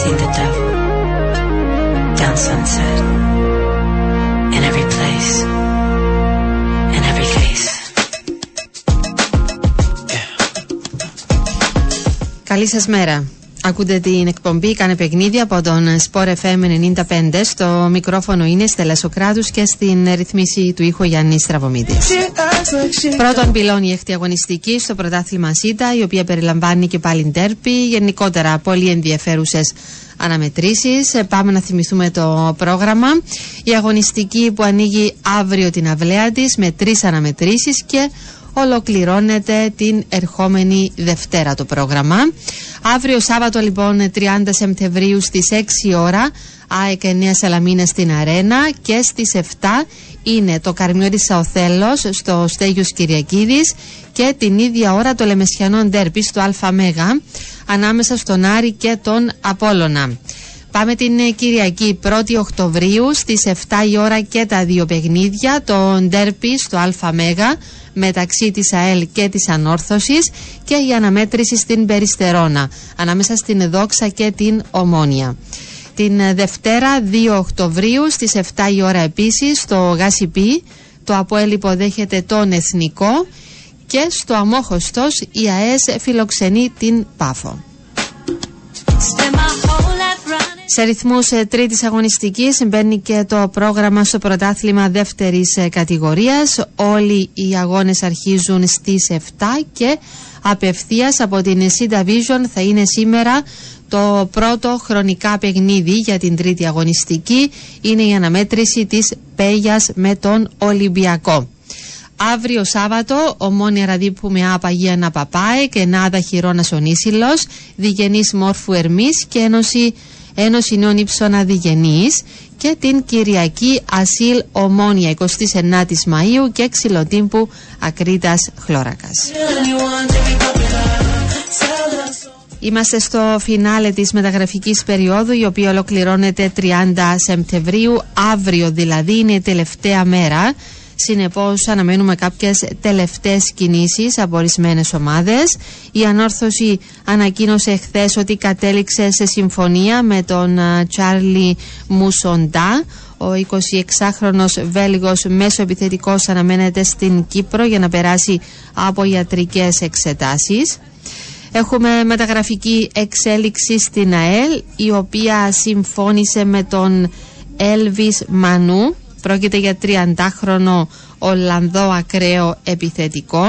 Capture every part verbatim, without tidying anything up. seen the devil down Sunset in every place, in every face. Καλή σας μέρα. Ακούτε την εκπομπή Κάνε Παιχνίδι από τον Sport εφ εμ ενενήντα πέντε. Στο μικρόφωνο είναι Στέλλα Σοκράτους και στην ρυθμίση του ήχου Γιάννη Στραβομήτη. Πρώτον πυλώνει η εχτιαγωνιστική στο πρωτάθλημα ΣΥΤΑ, η οποία περιλαμβάνει και πάλι ντέρπι, γενικότερα πολύ ενδιαφέρουσες αναμετρήσεις. Πάμε να θυμηθούμε το πρόγραμμα. Η αγωνιστική που ανοίγει αύριο την αυλαία της με τρεις αναμετρήσεις και ολοκληρώνεται την ερχόμενη Δευτέρα το πρόγραμμα. Αύριο Σάββατο λοιπόν τριάντα Σεπτεμβρίου στις έξι η ώρα ΑΕΚ Νέα Σαλαμίνα στην Αρένα και στις εφτά είναι το Καρμιόρι Σαοθέλος στο Στέγιος Κυριακίδης και την ίδια ώρα το Λεμεσιανό ντέρπι στο ΑΜΕΓΑ ανάμεσα στον Άρη και τον Απόλλωνα. Πάμε την Κυριακή πρώτη Οκτωβρίου στις εφτά η ώρα και τα δύο παιχνίδια, το ντέρπι στο ΑΜΕΓΑ μεταξύ της ΑΕΛ και της Ανόρθωσης και η αναμέτρηση στην Περιστερώνα ανάμεσα στην Δόξα και την Ομόνια. Την Δευτέρα δύο Οκτωβρίου στις εφτά η ώρα επίσης στο Γασιπί το ΑΠΟΕΛ υποδέχεται τον Εθνικό και στο Αμόχωστος η ΑΕΣ φιλοξενεί την ΠΑΦΟ. Σε ρυθμούς τρίτης αγωνιστικής μπαίνει και το πρόγραμμα στο πρωτάθλημα δεύτερης κατηγορίας. Όλοι οι αγώνες αρχίζουν στις εφτά και απευθείας από την ΣΥΤΑ Vision θα είναι σήμερα το πρώτο χρονικά παιχνίδι για την τρίτη αγωνιστική. Είναι η αναμέτρηση της Πέγιας με τον Ολυμπιακό. Αύριο Σάββατο, Ομόνια Ραβίππου με άπαγια να παπάει και Νάδα Χειρώνας Ονίσιλος, Διγενής Μόρφου Ερμής και Ένωση Ένωση Νέων Υψώνα Διγενής και την Κυριακή Ασύλ Ομόνια εικοστή ενάτης Μαΐου και Ξυλοτύμπου Ακρίτας Χλώρακας. Είμαστε στο φινάλε της μεταγραφικής περίοδου, η οποία ολοκληρώνεται τριάντα Σεπτεμβρίου, αύριο δηλαδή είναι η τελευταία μέρα. Συνεπώς αναμένουμε κάποιες τελευταίες κινήσεις από ορισμένες ομάδες. Η Ανόρθωση ανακοίνωσε χθες ότι κατέληξε σε συμφωνία με τον Τσάρλι Μουσοντά. Ο εικοσιεξάχρονος Βέλγος μέσο επιθετικός αναμένεται στην Κύπρο για να περάσει από ιατρικές εξετάσεις. Έχουμε μεταγραφική εξέλιξη στην ΑΕΛ, η οποία συμφώνησε με τον Έλβις Μανού. Πρόκειται για τριαντάχρονο Ολλανδό ακραίο επιθετικό.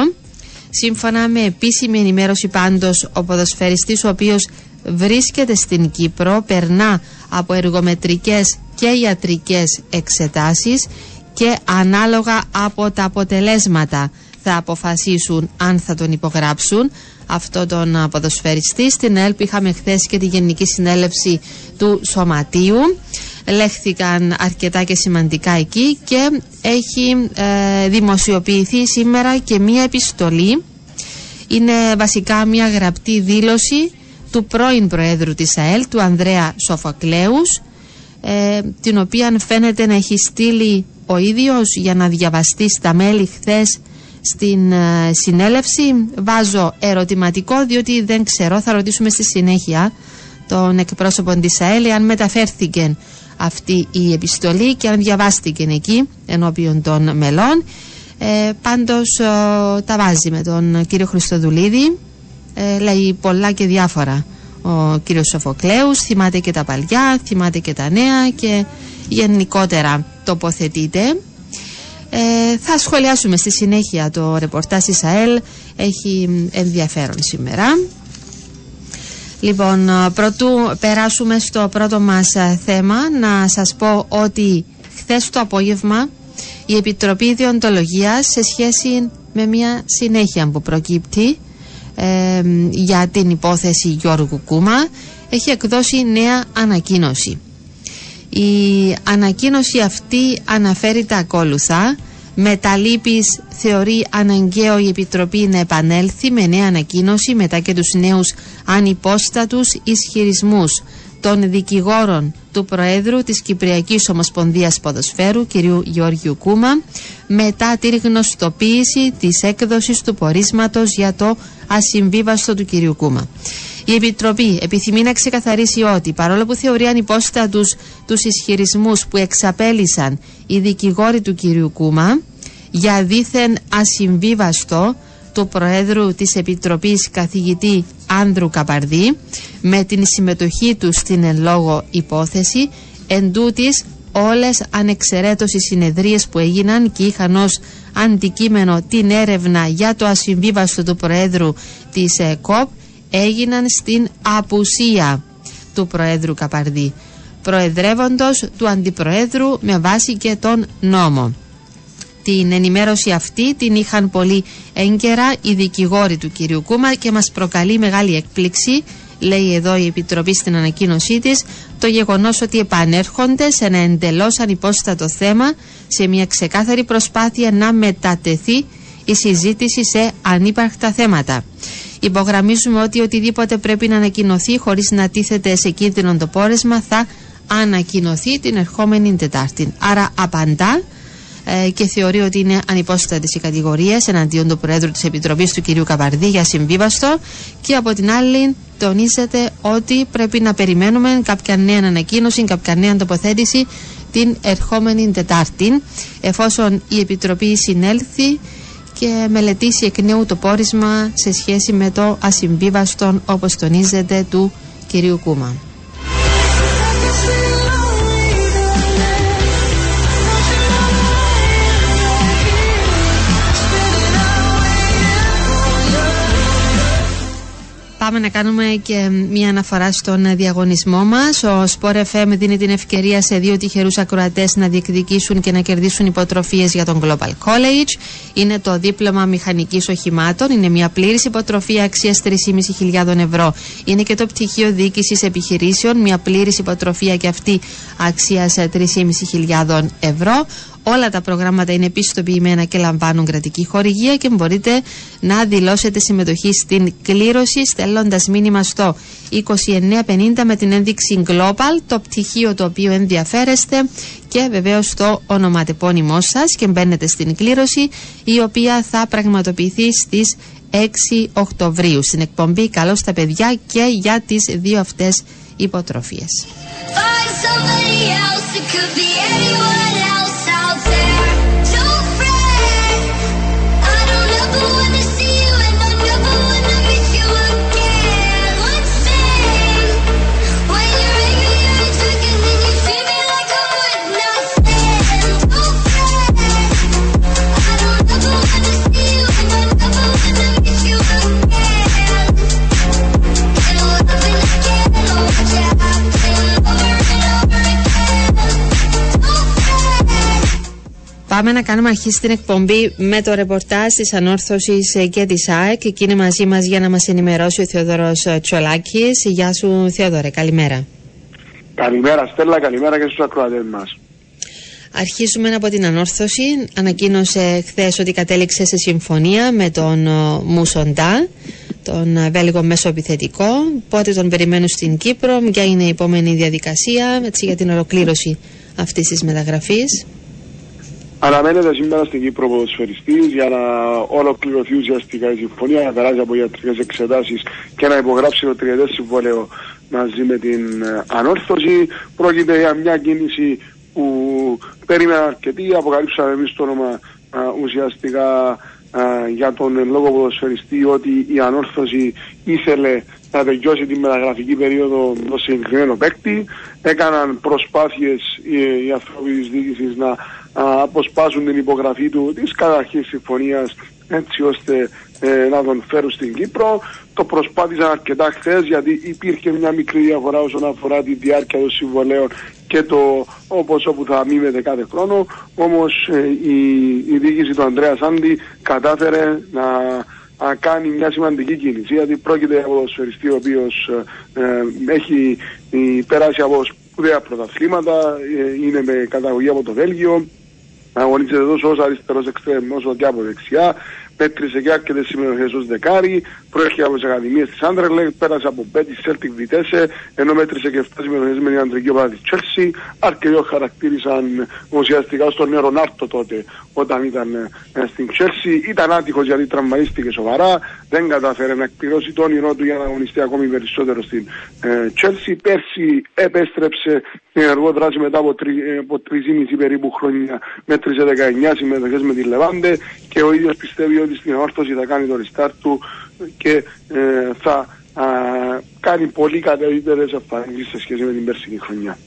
Σύμφωνα με επίσημη ενημέρωση πάντως, ο ποδοσφαιριστής ο οποίος βρίσκεται στην Κύπρο περνά από εργομετρικές και ιατρικές εξετάσεις και ανάλογα από τα αποτελέσματα θα αποφασίσουν αν θα τον υπογράψουν. Αυτό τον ποδοσφαιριστή στην ΑΕΛ είχαμε χθες και τη Γενική Συνέλευση του Σωματείου. Λέχθηκαν αρκετά και σημαντικά εκεί και έχει ε, δημοσιοποιηθεί σήμερα και μία επιστολή. Είναι βασικά μία γραπτή δήλωση του πρώην Προέδρου της ΑΕΛ, του Ανδρέα Σοφοκλέους, ε, την οποία φαίνεται να έχει στείλει ο ίδιος για να διαβαστεί στα μέλη χθες στην ε, συνέλευση. Βάζω ερωτηματικό διότι δεν ξέρω, θα ρωτήσουμε στη συνέχεια τον εκπρόσωπο της ΑΕΛ αν μεταφέρθηκε αυτή η επιστολή και αν διαβάστηκε εκεί ενώπιον των μελών. Ε, πάντως ε, τα βάζει με τον κύριο Χριστοδουλίδη, ε, λέει πολλά και διάφορα ο κύριος Σοφοκλέους, θυμάται και τα παλιά, θυμάται και τα νέα και γενικότερα τοποθετείται. Ε, θα σχολιάσουμε στη συνέχεια το ρεπορτάζ της ΑΕΛ, έχει ενδιαφέρον σήμερα. Λοιπόν, πρωτού περάσουμε στο πρώτο μας θέμα, να σας πω ότι χθες το απόγευμα η Επιτροπή Διοντολογίας σε σχέση με μια συνέχεια που προκύπτει ε, για την υπόθεση Γιώργου Κούμα έχει εκδώσει νέα ανακοίνωση. Η ανακοίνωση αυτή αναφέρει τα ακόλουθα. Με τα λύπης θεωρεί αναγκαίο η Επιτροπή να επανέλθει με νέα ανακοίνωση μετά και τους νέους ανυπόστατους ισχυρισμούς των δικηγόρων του Προέδρου της Κυπριακής Ομοσπονδίας Ποδοσφαίρου κ. Γεώργιου Κούμα μετά τη γνωστοποίηση της έκδοσης του πορίσματος για το ασυμβίβαστο του κ. Κούμα. Η Επιτροπή επιθυμεί να ξεκαθαρίσει ότι, παρόλο που θεωρεί ανυπόστατους τους, τους ισχυρισμούς που εξαπέλυσαν οι δικηγόροι του κυρίου Κούμα για δήθεν ασυμβίβαστο του Προέδρου της Επιτροπής καθηγητή Άνδρου Καπαρδί με την συμμετοχή του στην εν λόγω υπόθεση, εν τούτης όλες ανεξαιρέτως οι συνεδρίες που έγιναν και είχαν ως αντικείμενο την έρευνα για το ασυμβίβαστο του Προέδρου της ΚΟΠ έγιναν στην απουσία του Προέδρου Καπαρδί, προεδρεύοντος του Αντιπροέδρου με βάση και τον νόμο. Την ενημέρωση αυτή την είχαν πολύ έγκαιρα οι δικηγόροι του κυρίου Κούμα και μας προκαλεί μεγάλη έκπληξη, λέει εδώ η Επιτροπή στην ανακοίνωσή της, το γεγονός ότι επανέρχονται σε ένα εντελώς ανυπόστατο θέμα, σε μια ξεκάθαρη προσπάθεια να μετατεθεί η συζήτηση σε ανύπαρκτα θέματα. Υπογραμμίζουμε ότι οτιδήποτε πρέπει να ανακοινωθεί χωρίς να τίθεται σε κίνδυνο το πόρισμα θα ανακοινωθεί την ερχόμενη Τετάρτη. Άρα απαντά ε, και θεωρεί ότι είναι ανυπόστατες οι κατηγορίες εναντίον του Προέδρου της Επιτροπής του κ. Καπαρδί για συμβίβαστο και από την άλλη τονίζεται ότι πρέπει να περιμένουμε κάποια νέα ανακοίνωση, κάποια νέα τοποθέτηση την ερχόμενη Τετάρτη εφόσον η Επιτροπή συνέλθει και μελετήσει εκ νέου το πόρισμα σε σχέση με το ασυμβίβαστον, όπως τονίζεται, του κυρίου Κούμα. Πάμε να κάνουμε και μια αναφορά στον διαγωνισμό μας. Ο Sport εφ εμ δίνει την ευκαιρία σε δύο τυχερούς ακροατές να διεκδικήσουν και να κερδίσουν υποτροφίες για τον Global College. Είναι το δίπλωμα μηχανικής οχημάτων, είναι μια πλήρης υποτροφία αξίας τρεις χιλιάδες πεντακόσια ευρώ. Είναι και το πτυχίο διοίκησης επιχειρήσεων, μια πλήρης υποτροφία και αυτή αξίας τρεις χιλιάδες πεντακόσια ευρώ. Όλα τα προγράμματα είναι επιστοποιημένα και λαμβάνουν κρατική χορηγία και μπορείτε να δηλώσετε συμμετοχή στην κλήρωση στέλνοντας μήνυμα στο είκοσι εννιά πενήντα με την ένδειξη Global, το πτυχίο το οποίο ενδιαφέρεστε και βεβαίως το ονοματεπώνυμό σας και μπαίνετε στην κλήρωση η οποία θα πραγματοποιηθεί στις έξι Οκτωβρίου στην εκπομπή Καλώς τα παιδιά και για τις δύο αυτές υποτροφίες. Πάμε να κάνουμε αρχή στην εκπομπή με το ρεπορτάζ της Ανόρθωσης και της ΑΕΚ. Εκείνη μαζί μας για να μας ενημερώσει ο Θεοδωρός Τσολάκης. Γεια σου Θεοδωρέ, καλημέρα. Καλημέρα Στέλλα, καλημέρα και στους ακροατές μας. Αρχίζουμε από την Ανόρθωση. Ανακοίνωσε χθες ότι κατέληξε σε συμφωνία με τον Μουσοντά, τον Βέλγο μέσο επιθετικό. Πότε τον περιμένουν στην Κύπρο, ποια είναι η επόμενη διαδικασία έτσι, για την ολοκλήρωση αυτής της μεταγραφής. Αναμένεται σήμερα στην Κύπρο ποδοσφαιριστής για να ολοκληρωθεί ουσιαστικά η συμφωνία, να περάσει από ιατρικές εξετάσεις και να υπογράψει το τριετές συμβόλαιο μαζί με την Ανόρθωση. Πρόκειται για μια κίνηση που περίμενα αρκετή, αποκαλύψαμε εμείς το όνομα α, ουσιαστικά α, για τον λόγο ποδοσφαιριστή ότι η Ανόρθωση ήθελε να τελειώσει τη μεταγραφική περίοδο το συγκεκριμένο παίκτη. Έκαναν προσπάθειες οι, οι άνθρωποι της διοίκησης να α, αποσπάσουν την υπογραφή του της καταρχής συμφωνίας έτσι ώστε ε, να τον φέρουν στην Κύπρο. Το προσπάθησαν αρκετά χθες γιατί υπήρχε μια μικρή διαφορά όσον αφορά τη διάρκεια των συμβολέων και το ποσό που θα αμείβεται κάθε χρόνο. Όμως ε, η, η διοίκηση του Ανδρέα Σάντι κατάφερε να να κάνει μια σημαντική κίνηση, γιατί πρόκειται για ποδοσφαιριστή ο οποίος ε, έχει ε, περάσει από σπουδαία πρωταθλήματα, ε, είναι με καταγωγή από το Βέλγιο, αγωνίζεται τόσο ως αριστερός εξτρέμ όσο και από δεξιά, Πέτρισε και αρκετές συμμετοχές ως δεκάρι, προέρχεται από τις ακαδημίες της Άντερλεχτ, πέρασε από Μπέτις, Celtic, Vitesse, ενώ μέτρησε και εφτά συμμετοχές με την αντρική ομάδα της Chelsea. Αρκετοί χαρακτήρισαν ουσιαστικά στον Ρονάρτο τότε, όταν ήταν ε, στην Chelsea. Ήταν άτυχος γιατί τραυμαίστηκε σοβαρά, δεν κατάφερε να εκπληρώσει το όνειρό του για να αγωνιστεί ακόμη περισσότερο στην ε, Chelsea. Πέρσι επέστρεψε στην ενεργό δράση μετά από, τρι, ε, από τρία και μισό περίπου χρόνια, μέτρησε δεκαεννιά συμμετοχές με τη Λεβάντε και ο ίδιος πιστεύει ότι στην Ανόρθωση θα κάνει το restart του και ε, θα α, κάνει πολύ καλύτερες εμφανίσεις σε σχέση με την περσινή χρονιά.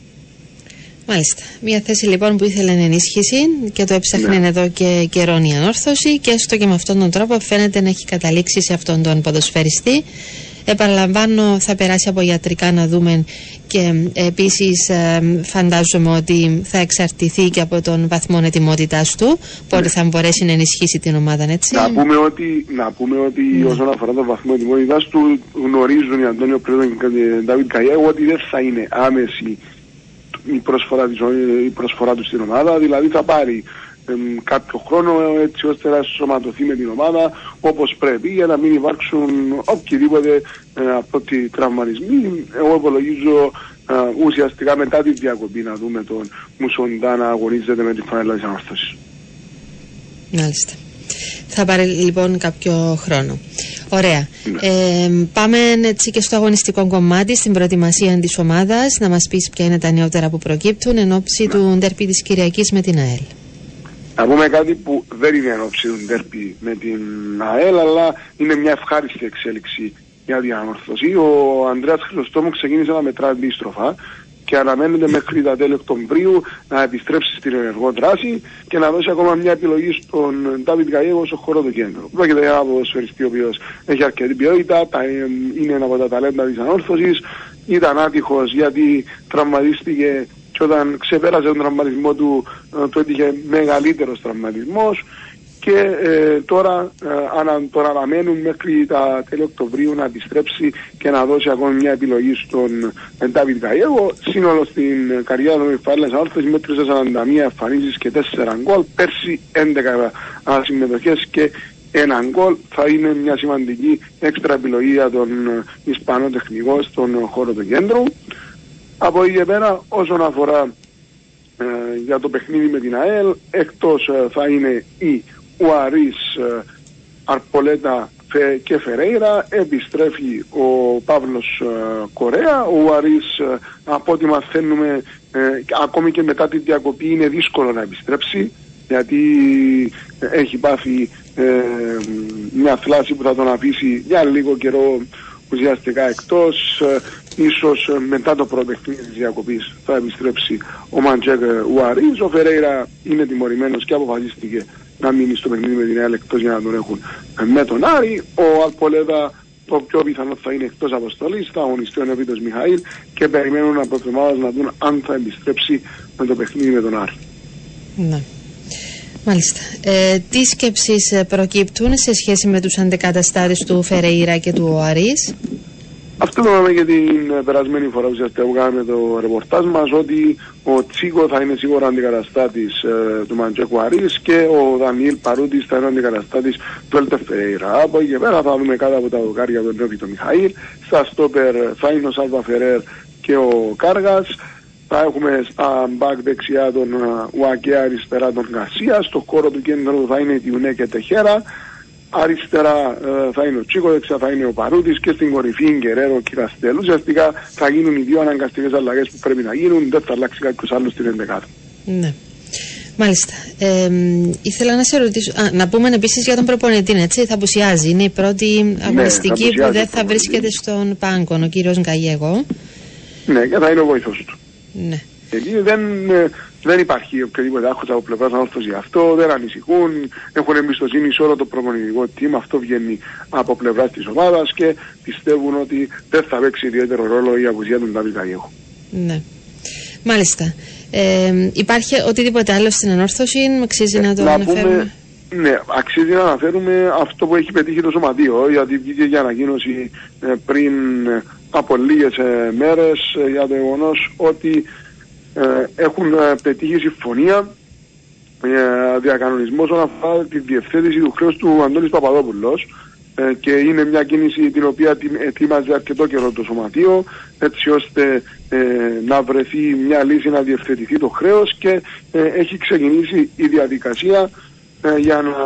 Μάλιστα. Μια θέση λοιπόν που ήθελε να ενίσχυση και το έψαχνε ναι. εδώ και καιρόν η Ανόρθωση και έστω και με αυτόν τον τρόπο φαίνεται να έχει καταλήξει σε αυτόν τον ποδοσφαιριστή. Επαναλαμβάνω, θα περάσει από ιατρικά να δούμε και επίσης ε, φαντάζομαι ότι θα εξαρτηθεί και από τον βαθμό ετοιμότητάς του, πότε ναι. θα μπορέσει να ενισχύσει την ομάδα, έτσι. Να πούμε ότι, να πούμε ότι ναι. όσον αφορά τον βαθμό ετοιμότητάς του, γνωρίζουν οι Αντώνιο Πρέδο και οι Ντάβιντ Γκαλέγο ότι δεν θα είναι άμεση η προσφορά, της, η προσφορά του στην ομάδα, δηλαδή θα πάρει εμ, κάποιο χρόνο έτσι ώστε να σωματωθεί με την ομάδα όπως πρέπει για να μην υπάρξουν οποιοδήποτε ε, απότοι τραυματισμοί. Εγώ υπολογίζω ε, ουσιαστικά μετά τη διακοπή να δούμε τον Μουσοντά να αγωνίζεται με την φανέλα της Ανόρθωσης. Μάλιστα. Θα πάρει λοιπόν κάποιο χρόνο. Ωραία. Ναι. Ε, πάμε έτσι και στο αγωνιστικό κομμάτι, στην προετοιμασία της ομάδας, να μας πεις ποια είναι τα νεότερα που προκύπτουν εν ώψη ναι. του ντέρπι της Κυριακής με την ΑΕΛ. Να πούμε κάτι που δεν είναι εν ώψη του ντέρπι με την ΑΕΛ, αλλά είναι μια ευχάριστη εξέλιξη για την Ανόρθωση. Ο Ανδρέας Χριστοδουλίδης ξεκίνησε να μετρά αντίστροφα και αναμένεται μέχρι τα τέλη Οκτωβρίου να επιστρέψει στην ενεργό δράση και να δώσει ακόμα μια επιλογή στον Ντάβιντ Γκαλέγο στο χώρο του κέντρου. Πρόκειται για έναν ποδοσφαιριστή ο οποίος έχει αρκετή ποιότητα, είναι ένα από τα ταλέντα της Ανόρθωσης, ήταν άτυχος γιατί τραυματίστηκε και όταν ξεπέρασε τον τραυματισμό του το έτυχε μεγαλύτερος τραυματισμός και ε, τώρα ε, ανα, τον αναμένουν μέχρι τα τέλη Οκτωβρίου να επιστρέψει και να δώσει ακόμη μια επιλογή στον Ντάβιντ Γκαλέγο. Σύνολο στην καριέρα του Φαρέλας Ανόρθωσης μέτρησε σαράντα μία εμφανίσεις και τέσσερα γκολ, πέρσι έντεκα συμμετοχές και ένα γκολ. Θα είναι μια σημαντική έξτρα επιλογή για τον Ισπανό τεχνικό στον χώρο του κέντρου. Από εκεί πέρα όσον αφορά ε, για το παιχνίδι με την ΑΕΛ, εκτός ε, θα είναι η Ουαρίς, Αρπολέτα και Φερέιρα, επιστρέφει ο Παύλος Κορέα. Ο Ουαρίς από ό,τι μαθαίνουμε ε, ακόμη και μετά την διακοπή είναι δύσκολο να επιστρέψει γιατί έχει πάθει ε, μια θλάση που θα τον αφήσει για λίγο καιρό ουσιαστικά εκτός. Ίσως μετά το πρώτο παιχνίδι της διακοπής θα επιστρέψει ο Μαντζέκ Ουαρίς. Ο Φερέιρα είναι τιμωρημένος και αποφασίστηκε να μείνει στο παιχνίδι με την ΑΕΛ εκτός για να τον έχουν με τον Άρη. Ο Αλπολέδα το πιο πιθανό θα είναι εκτός αποστολής, θα αγωνιστεί ο Νεβίτος Μιχαήλ και περιμένουν από την ομάδα να δουν αν θα επιστρέψει με το παιχνίδι με τον Άρη. Ναι. Μάλιστα. Ε, τι σκέψεις προκύπτουν σε σχέση με τους αντεκαταστάτες του Φερέιρα και του Ουαρίς? Αυτό το είπαμε και την περασμένη φορά ουσιαστικά που κάναμε το ρεπορτάζ μας, ότι ο Τσίκο θα είναι σίγουρα αντικαταστάτης ε, του Μαντζέκ Ουαρίς και ο Δανιήλ Παρούτης θα είναι αντικαταστάτης του Έλτε Φερέιρα. Από εκεί πέρα θα δούμε κάτω από τα δοκάρια τον Νέο και τον Μιχαήλ. Στα στόπερ θα είναι ο Σάλβα Φερέρ και ο Κάργας. Θα έχουμε στα μπακ δεξιά τον Ουακέ, αριστερά τον Γκασία. Στο χώρο του κέντρου θα είναι η Τιουνέ και Τεχέρα. Αριστερά ε, θα είναι ο Τσίκο, δεξιά θα είναι ο Παρούτης και στην κορυφή Γκερέρο και Καστέλου. Ουσιαστικά θα γίνουν οι δύο αναγκαστικές αλλαγές που πρέπει να γίνουν, δεν θα αλλάξει κάποιος άλλος στην ενδεκάδα. Ναι. Μάλιστα. Ε, ήθελα να σε ρωτήσω, α, να πούμε επίσης για τον προπονητή, έτσι, θα απουσιάζει. Είναι η πρώτη αγωνιστική ναι, που δεν θα βρίσκεται στον πάγκο, ο κύριος Γκαλέγο. Ναι, και θα είναι ο βοηθός του. Ναι. Εκεί δεν, δεν υπάρχει οποιοδήποτε άχος από πλευράς Ανόρθωσης για αυτό, δεν ανησυχούν, έχουν εμπιστοσύνη σε όλο το προπονητικό team, αυτό βγαίνει από πλευράς της ομάδας και πιστεύουν ότι δεν θα παίξει ιδιαίτερο ρόλο η απουσία του Ντάβιντ Γκαλέγο. Ναι. Μάλιστα. Ε, υπάρχει οτιδήποτε άλλο στην Ανόρθωση, αξίζει ε, να το να αναφέρουμε. Πούμε... Ναι, αξίζει να αναφέρουμε αυτό που έχει πετύχει το σωματείο, γιατί βγήκε για ανακοίνωση ε, πριν από λίγες ε, μέρες ε, για το γεγονός ότι ε, έχουν ε, πετύχει συμφωνία διακανονισμό όσον αφορά τη διευθέτηση του χρέους του Αντώνης Παπαδόπουλος ε, και είναι μια κίνηση την οποία την ετοίμαζε αρκετό καιρό το Σωματείο έτσι ώστε ε, να βρεθεί μια λύση να διευθετηθεί το χρέος και ε, έχει ξεκινήσει η διαδικασία ε, για να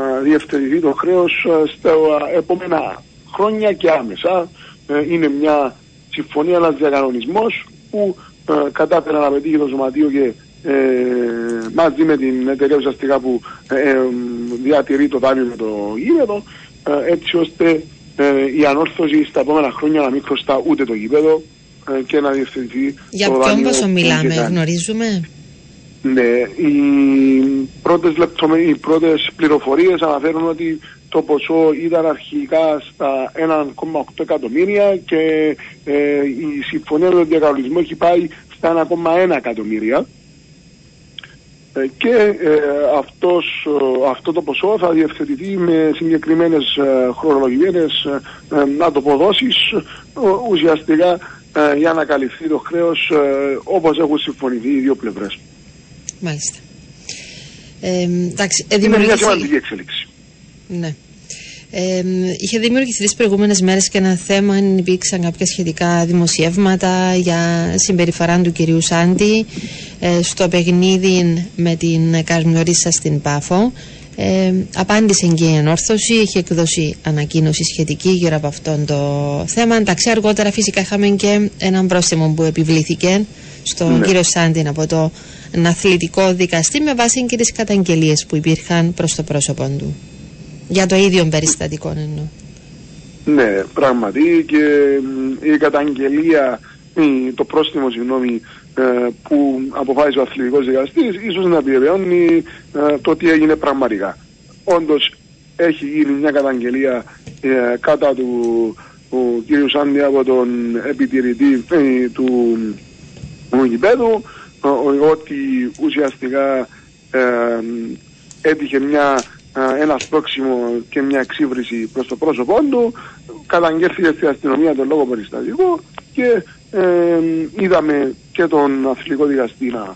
ε, διευθετηθεί το χρέος στα επόμενα χρόνια και άμεσα. Ε, είναι μια συμφωνία, ένας διακανονισμός που ε, κατάφερα να πετύχει το Σωματείο και Ε, μαζί με την εταιρεία ουσιαστικά που ε, ε, διατηρεί το δάνειο με το γήπεδο ε, έτσι ώστε ε, η Ανόρθωση στα επόμενα χρόνια να μην χρωστά ούτε το γήπεδο ε, και να διευθυνθεί. Για ποιον πόσο μιλάμε, και γνωρίζουμε? Ναι, οι πρώτες, λεπτομέ... οι πρώτες πληροφορίες αναφέρουν ότι το ποσό ήταν αρχικά στα ένα κόμμα οκτώ εκατομμύρια και ε, η συμφωνία με τον διακανονισμό έχει πάει στα ένα κόμμα ένα εκατομμύρια και ε, αυτός, αυτό το ποσό θα διευθετηθεί με συγκεκριμένες ε, χρονολογημένες ε, να το πω δόσεις ε, ουσιαστικά ε, για να καλυφθεί το χρέος ε, όπως έχουν συμφωνηθεί οι δύο πλευρές. Μάλιστα. Ε, εντάξει, ε, δημιουργήθηκε... Είναι μια σημαντική εξέλιξη. Ναι. Ε, είχε δημιουργηθεί τις προηγούμενες μέρες και ένα θέμα, αν υπήρξαν κάποια σχετικά δημοσιεύματα για συμπεριφορά του κυρίου Σάντι ε, στο παιχνίδι με την Καρμιόρι στην ΠΑΦΟ. Ε, απάντησε και η Ανόρθωση, είχε εκδώσει ανακοίνωση σχετική γύρω από αυτό το θέμα. Εντάξει, αργότερα φυσικά είχαμε και έναν πρόστιμο που επιβλήθηκε στον ναι. κύριο Σάντι από το αθλητικό δικαστή με βάση και τις καταγγελίες που υπήρχαν προς το πρόσωπο του. Για το ίδιο περιστατικό εννοώ. Ναι, πράγματι και η καταγγελία, το πρόστιμο συγγνώμη, που αποφάσισε ο αθλητικός δικαστής ίσως να επιβεβαιώνει το τι έγινε πραγματικά. Όντως έχει γίνει μια καταγγελία κατά του κ. Σάντι από τον επιτηρητή του γηπέδου ότι ουσιαστικά έτυχε μια ένα σπρώξιμο και μια εξύβριση προς το πρόσωπό του, καταγγέλθηκε στην αστυνομία τον λόγο περιστατικό και ε, είδαμε και τον αθλητικό δικαστή να α,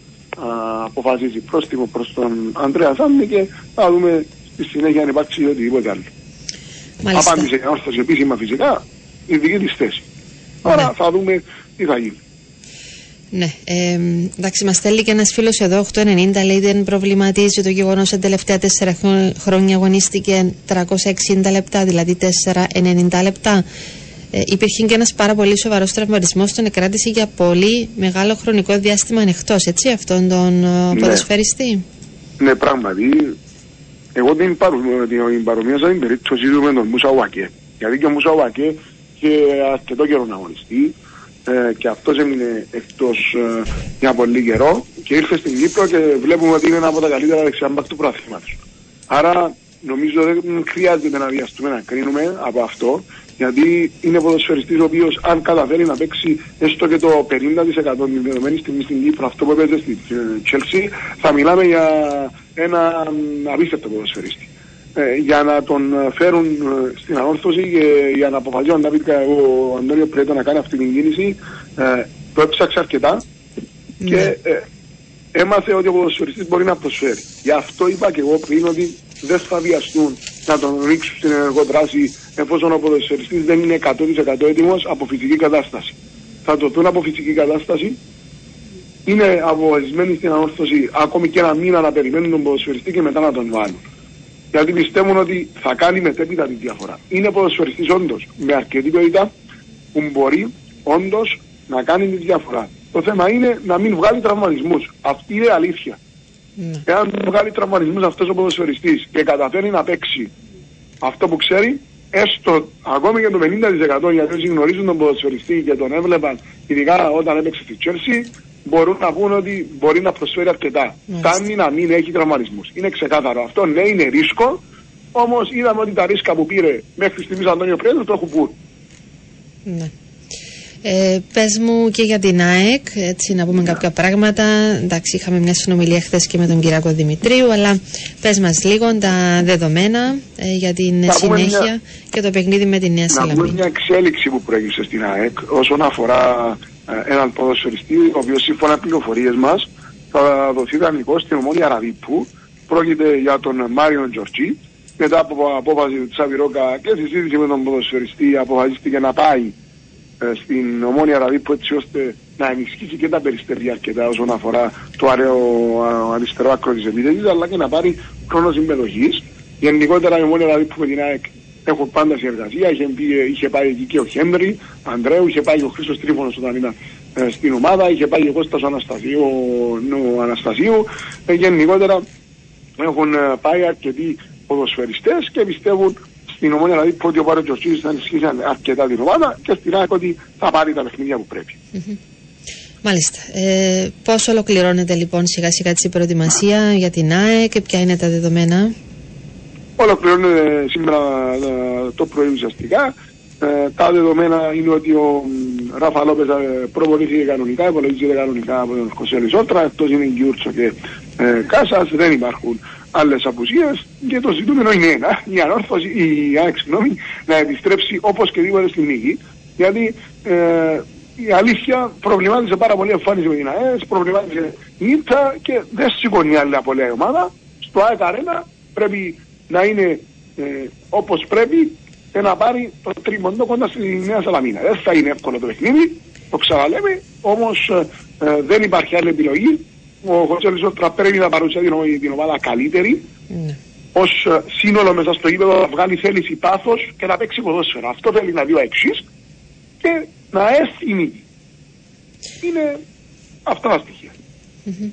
αποφασίζει πρόστιμο προς τον Ανδρέα Σάντι και θα δούμε στη συνέχεια αν υπάρξει οτιδήποτε άλλο. Μάλιστα. Απάντησε η Ανόρθωση επίσημα φυσικά η δική της θέση. Άρα θα δούμε τι θα γίνει. Ναι, ε, εντάξει, μας στέλνει και ένας φίλος εδώ, οκτώ ενενήντα, λέει δεν προβληματίζει το γεγονός ότι τα τελευταία τέσσερα χρόνια αγωνίστηκε τριακόσια εξήντα λεπτά, δηλαδή τετρακόσια ενενήντα λεπτά. Ε, υπήρχε και ένας πάρα πολύ σοβαρός τραυματισμός, τον εκράτησε για πολύ μεγάλο χρονικό διάστημα ανεκτός, έτσι, αυτόν τον ναι. ποδοσφαιριστή. Ναι, πράγματι, εγώ την παρομοίωσα την περίπτωση του με τον Μούσα Ουακέ, γιατί και ο Μούσα Ουακέ είχε αρκετό καιρό να αγωνιστεί. Ε, και αυτός έμεινε εκτός ε, για πολύ καιρό και ήρθε στην Κύπρο και βλέπουμε ότι είναι ένα από τα καλύτερα δεξιά μπακ του προαθλήματος. Άρα νομίζω δεν χρειάζεται να βιαστούμε να κρίνουμε από αυτό, γιατί είναι ποδοσφαιριστής ο οποίος αν καταφέρει να παίξει έστω και το πενήντα τοις εκατό την δεδομένη στιγμή στην Κύπρο, αυτό που έπαιζε στη Chelsea, θα μιλάμε για ένα απίστευτο ποδοσφαιριστή. Ε, για να τον φέρουν στην Ανόρθωση και για να αποφασίσει ο Αντώνιο Πρέτο να κάνει αυτή την κίνηση ε, το έψαξε αρκετά ναι. και ε, έμαθε ότι ο ποδοσφαιριστής μπορεί να προσφέρει. Γι' αυτό είπα και εγώ πριν ότι δεν θα βιαστούν να τον ρίξουν στην ενεργό δράση εφόσον ο ποδοσφαιριστής δεν είναι εκατό τοις εκατό έτοιμος από φυσική κατάσταση. Θα το δουν από φυσική κατάσταση. Είναι αποφασισμένοι στην Ανόρθωση ακόμη και ένα μήνα να περιμένουν τον ποδοσφαιριστή και μετά να τον βάλουν. Γιατί πιστεύουν ότι θα κάνει μετέπειτα τη διαφορά. Είναι ποδοσφαιριστής όντως με αρκετή ποιότητα που μπορεί όντως να κάνει τη διαφορά. Το θέμα είναι να μην βγάλει τραυματισμούς. Αυτή είναι η αλήθεια. Mm. Εάν βγάλει τραυματισμούς αυτός ο ποδοσφαιριστής και καταφέρει να παίξει αυτό που ξέρει, έστω ακόμη και το πενήντα τοις εκατό, γιατί όσοι γνωρίζουν τον ποδοσφαιριστή και τον έβλεπαν, ειδικά όταν έπαιξε στη Chelsea, μπορούν να πούν ότι μπορεί να προσφέρει αρκετά. Φτάνει να μην έχει τραυματισμούς. Είναι ξεκάθαρο. Αυτό ναι, είναι ρίσκο, όμως είδαμε ότι τα ρίσκα που πήρε μέχρι στιγμής Αντώνιο Πρέδρου το έχουν πούν. Ναι. Ε, πες μου και για την ΑΕΚ, έτσι να πούμε ναι. κάποια πράγματα. Εντάξει, είχαμε μια συνομιλία χθες και με τον Κυριακό Δημητρίου, αλλά πες μας λίγο τα δεδομένα ε, για την συνέχεια μια... και το παιχνίδι με τη Νέα Σαλαμίνα. Να πούμε μια εξέλιξη που προέκυψε στην ΑΕΚ όσον αφορά έναν ποδοσφαιριστή, ο οποίος σύμφωνα πληροφορίες μας θα δοθεί δανεικό στην Ομόνια Ραβίππου. Πρόκειται για τον Μάριον Τζορτζί. Μετά από απόφαση του Τσαβιρόκα και συζήτηση με τον ποδοσφαιριστή, αποφασίστηκε να πάει στην Ομόνια Ραβίππου έτσι ώστε να ενισχύσει και τα περιστεριά αρκετά όσον αφορά το αραίο, αριστερό άκρο της επίθεσης, αλλά και να πάρει χρόνο συμμετοχής. Γενικότερα η Ομόνια Ραβίππου με την ΑΕΚ έχουν πάντα συνεργασία. Είχε, είχε πάει εκεί και ο Χένρι Ανδρέου, είχε πάει και ο Χρήστος Τρίφωνος όταν ήταν ε, στην ομάδα, είχε πάει και ο Κώστας Αναστασίου, ο Αναστασίου. Ε, γενικότερα έχουν ε, πάει αρκετοί ποδοσφαιριστές και πιστεύουν στην Ομόνια Ραβίππου ότι ο Πάρο Τζορτζίδης θα ενισχύσει αρκετά την ομάδα και στην ΑΕΚ ότι θα πάρει τα παιχνίδια που πρέπει. Mm-hmm. Μάλιστα. Ε, πώς ολοκληρώνεται λοιπόν σιγά σιγά της η προετοιμασία για την ΑΕΚ και ποια είναι τα δεδομένα? Ολοκληρώνεται σήμερα το πρωί ουσιαστικά. Ε, τα δεδομένα είναι ότι ο Ράφα Λόπες προπονήθηκε κανονικά, υπολογίζεται κανονικά από τον Χωσέ Λισότρα, εκτός είναι Γιούρτσο και ε, Κάσας, δεν υπάρχουν άλλες απουσίες και το ζητούμενο είναι ένα, η Ανόρθωση, η ΑΕΚ, συγγνώμη, να επιστρέψει όπως και δίποτε στην νίκη, γιατί ε, η αλήθεια προβλημάτισε πάρα πολύ εμφάνιση με την ΑΕΣ, προβλημάτισε η Ήρτα και δεν σηκώνει άλλη από η ομάδα. Στο ΑΕΚ Αρένα πρέπει να είναι ε, όπως πρέπει και να πάρει το τρίμοντο κοντά στη Νέα Σαλαμίνα. Δεν θα είναι εύκολο το παιχνίδι, το ξαναλέμε, όμως ε, ε, δεν υπάρχει άλλη επιλογή. Ο Χωσέ Λισότρα πρέπει να παρουσιάζει την ομάδα καλύτερη, ναι, ως σύνολο μέσα στο γήπεδο, να βγάλει θέληση, πάθος και να παίξει ποδόσφαιρα. Αυτό θέλει να δει ο εξής και να έρθει η νίκη. Είναι αυτά τα στοιχεία. Mm-hmm.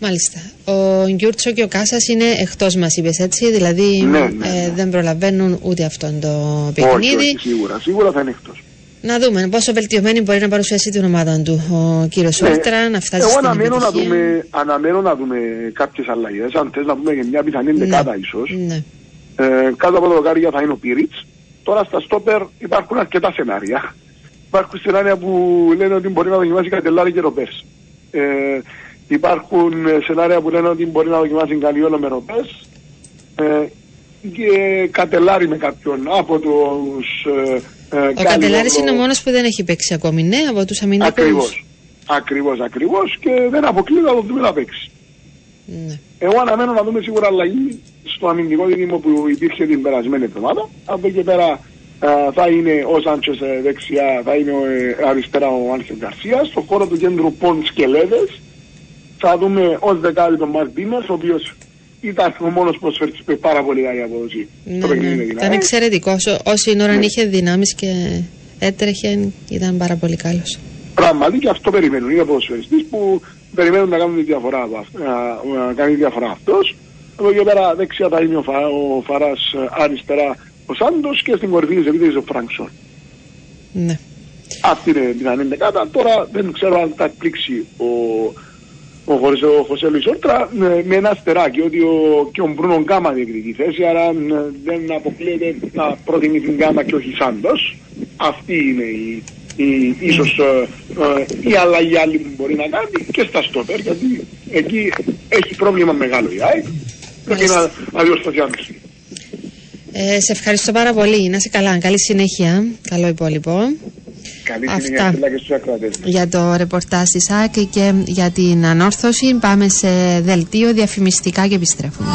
Μάλιστα. Ο Γιούρτσο και ο Κάσας είναι εκτός μας, είπες έτσι, δηλαδή ναι, ναι, ναι. Ε, δεν προλαβαίνουν ούτε αυτόν το παιχνίδι. Σίγουρα, σίγουρα θα είναι εκτός. Να δούμε πόσο βελτιωμένη μπορεί να παρουσιάσει την ομάδα του ο κύριος Όρτρα, να φτάσει στην επιτυχία. Εγώ αναμένω να δούμε κάποιες αλλαγές, αν θες να δούμε για μια πιθανή δεκάδα ίσως. Κάτω από τα δοκάρια θα είναι ο Πίριτς. Τώρα στα στόπερ υπάρχουν αρκετά σενάρια. Υπάρχουν σενάρια που λένε ότι μπορεί να δοκιμάσει Καντελάρη και Ροπές. Υπάρχουν σενάρια που λένε ότι μπορεί να δοκιμάσει Γκαλιόλο με Ροπές. Και Καντελάρη με κάποιον από τους... Ε, ο Καντελάρης είναι ο μόνος που δεν έχει παίξει ακόμη, ναι, από τους αμυντικούς. Ακριβώς, ακριβώς, ακριβώς και δεν αποκλείεται από το να παίξει. Ναι. Εγώ αναμένω να δούμε σίγουρα αλλαγή στο αμυντικό δίδυμο που υπήρχε την περασμένη εβδομάδα. Από εκεί πέρα α, θα είναι ο Σάντσες δεξιά, θα είναι ο, ε, αριστερά ο Άνχελ Γκαρσία. Στο χώρο του κέντρου Πόντς και Λέβες θα δούμε ως δεκάδη τον Μαρκ Ντίνας, ο οποίος ήταν ο μόνος που φέρνει πάρα πολύ καλή απόδοση. Ναι, ναι. Ήταν εξαιρετικός. Όση ώρα ναι. είχε δυνάμεις και έτρεχε, ήταν πάρα πολύ καλός. Πράγματι και αυτό περιμένουν. Είναι ποδοσφαιριστής που περιμένουν να κάνουν τη διαφορά, να κάνει διαφορά αυτός. Από εκεί πέρα δεξιά θα είναι ο, Φα, ο Φαράς, αριστερά ο Σάντος και στην κορυφή της επίθεσης ο Φρανκσόν. Ναι. Αυτή είναι η πιθανή δεκάτα. Τώρα δεν ξέρω αν θα εκπλήξει ο... ο Χωσέ Λουίς Όρτρα με ένα αστεράκι, ότι ο, και ο Μπρούνο Γκάμα διεκδικεί θέση, άρα δεν αποκλείεται να προτιμηθεί Γκάμα και όχι Σάντος. Αυτή είναι η, η, ίσως ε, η αλλαγή άλλη που μπορεί να κάνει και στα στόπερ, γιατί εκεί έχει πρόβλημα μεγάλο η ΑΕΚ. Πρέπει να αδιορθωθεί άμεσα. Ε, σε ευχαριστώ πάρα πολύ. Να σε καλά. Καλή συνέχεια. Καλό υπόλοιπο. Αυτά για το ρεπορτάζ της ΑΕΚ και για την Ανόρθωση. Πάμε σε δελτίο διαφημιστικά και επιστρέφουμε.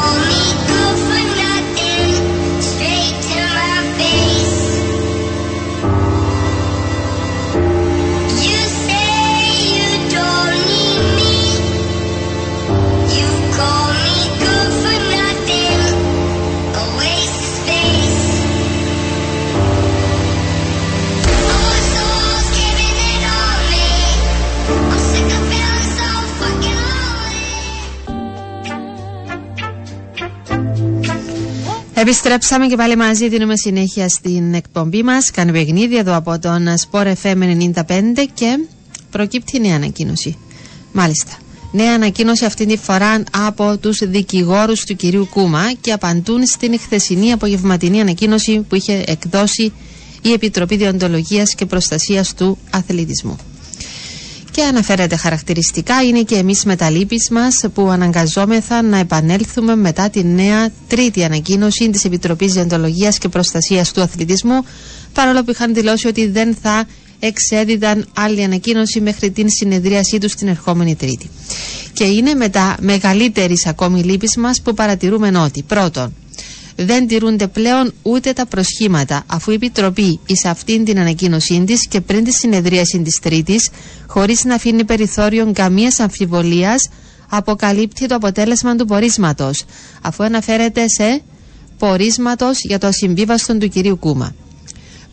Επιστρέψαμε και πάλι μαζί, δίνουμε συνέχεια στην εκπομπή μας. Κάνε παιχνίδι εδώ από τον Sport εφ εμ ενενήντα πέντε και προκύπτει νέα ανακοίνωση. Μάλιστα. Νέα ανακοίνωση αυτή τη φορά από τους δικηγόρους του κυρίου Κούμα και απαντούν στην χθεσινή απογευματινή ανακοίνωση που είχε εκδώσει η Επιτροπή Διοντολογίας και Προστασίας του Αθλητισμού. Και αναφέρεται χαρακτηριστικά, είναι και εμείς με τα λύπης μας που αναγκαζόμεθα να επανέλθουμε μετά τη νέα τρίτη ανακοίνωση της Επιτροπής Διοντολογίας και Προστασίας του Αθλητισμού, παρόλο που είχαν δηλώσει ότι δεν θα εξέδιδαν άλλη ανακοίνωση μέχρι την συνεδρίασή τους την ερχόμενη Τρίτη. και είναι με τα μεγαλύτερης ακόμη λύπης μας που παρατηρούμε ότι πρώτον, δεν τηρούνται πλέον ούτε τα προσχήματα, αφού η Επιτροπή εις αυτήν την ανακοίνωσή της και πριν τη συνεδρίαση της Τρίτης, χωρίς να αφήνει περιθώριον καμίας αμφιβολίας, αποκαλύπτει το αποτέλεσμα του πορίσματος, αφού αναφέρεται σε πορίσματος για το ασυμβίβαστον του κυρίου Κούμα.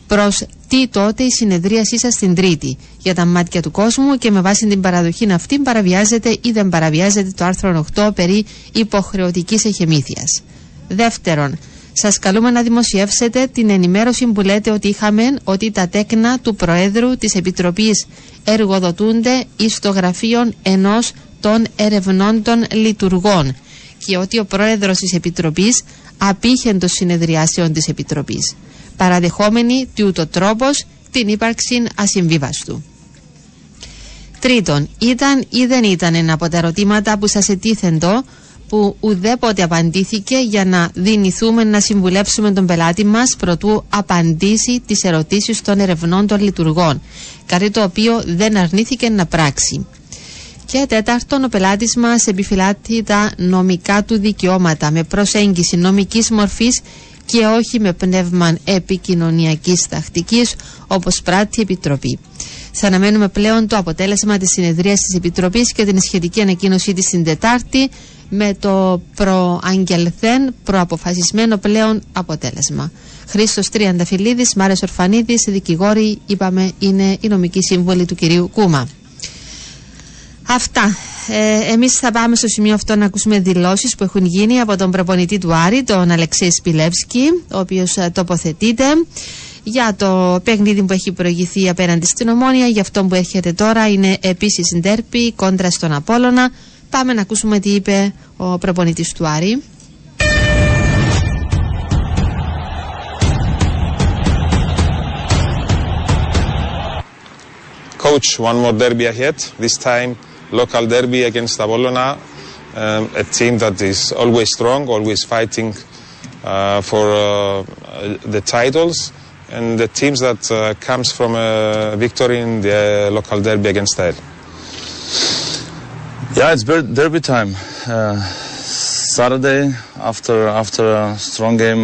Προς τι τότε η συνεδρίασή σας την Τρίτη, για τα μάτια του κόσμου και με βάση την παραδοχή αυτή παραβιάζεται ή δεν παραβιάζεται το άρθρο οκτώ περί υποχρεωτικής εχεμήθειας. Δεύτερον, σας καλούμε να δημοσιεύσετε την ενημέρωση που λέτε ότι είχαμε ότι τα τέκνα του Προέδρου της Επιτροπής εργοδοτούνται εις το γραφείο ενός των ερευνών των λειτουργών και ότι ο Πρόεδρος της Επιτροπής απήχεν των συνεδριάσεων της Επιτροπής, παραδεχόμενοι τούτο τρόπος την ύπαρξη ασυμβίβαστου. Τρίτον, ήταν ή δεν ήταν ένα από τα ερωτήματα που σας ετίθεντο, που ουδέποτε απαντήθηκε για να δυνηθούμε να συμβουλέψουμε τον πελάτη μας προτού απαντήσει τις ερωτήσεις των ερευνών των λειτουργών, κάτι το οποίο δεν αρνήθηκε να πράξει. Και τέταρτον, ο πελάτης μας επιφυλάττει τα νομικά του δικαιώματα με προσέγγιση νομικής μορφής και όχι με πνεύμα επικοινωνιακής τακτικής, όπως πράττει η Επιτροπή. Θα αναμένουμε πλέον το αποτέλεσμα της συνεδρίας της Επιτροπής και την σχετική ανακοίνωσή της την Τετάρτη, με το προαγγελθέν προαποφασισμένο πλέον αποτέλεσμα. Χρήστος Τριανταφυλλίδης, Μάριος Ορφανίδης, δικηγόροι, είπαμε, είναι οι νομικοί σύμβολοι του κυρίου Κούμα. Αυτά. Ε, εμείς θα πάμε στο σημείο αυτό να ακούσουμε δηλώσεις που έχουν γίνει από τον προπονητή του Άρη, τον Αλεξή Σπιλέφσκι, ο οποίος τοποθετείται για το παιχνίδι που έχει προηγηθεί απέναντι στην Ομόνια, για αυτό που έρχεται τώρα, είναι επίσης ντέρπι κόντρα στον Απόλλωνα. Πάμε να ακούσουμε τι είπε ο προπονητής του Άρη. Coach, one more derby ahead. This time, local derby against Apollona, um, a team that is always strong, always fighting uh, for uh, the titles, and the teams that uh, comes from a victory in the uh, local derby against A E L. Yeah, it's derby time. Uh, Saturday after after a strong game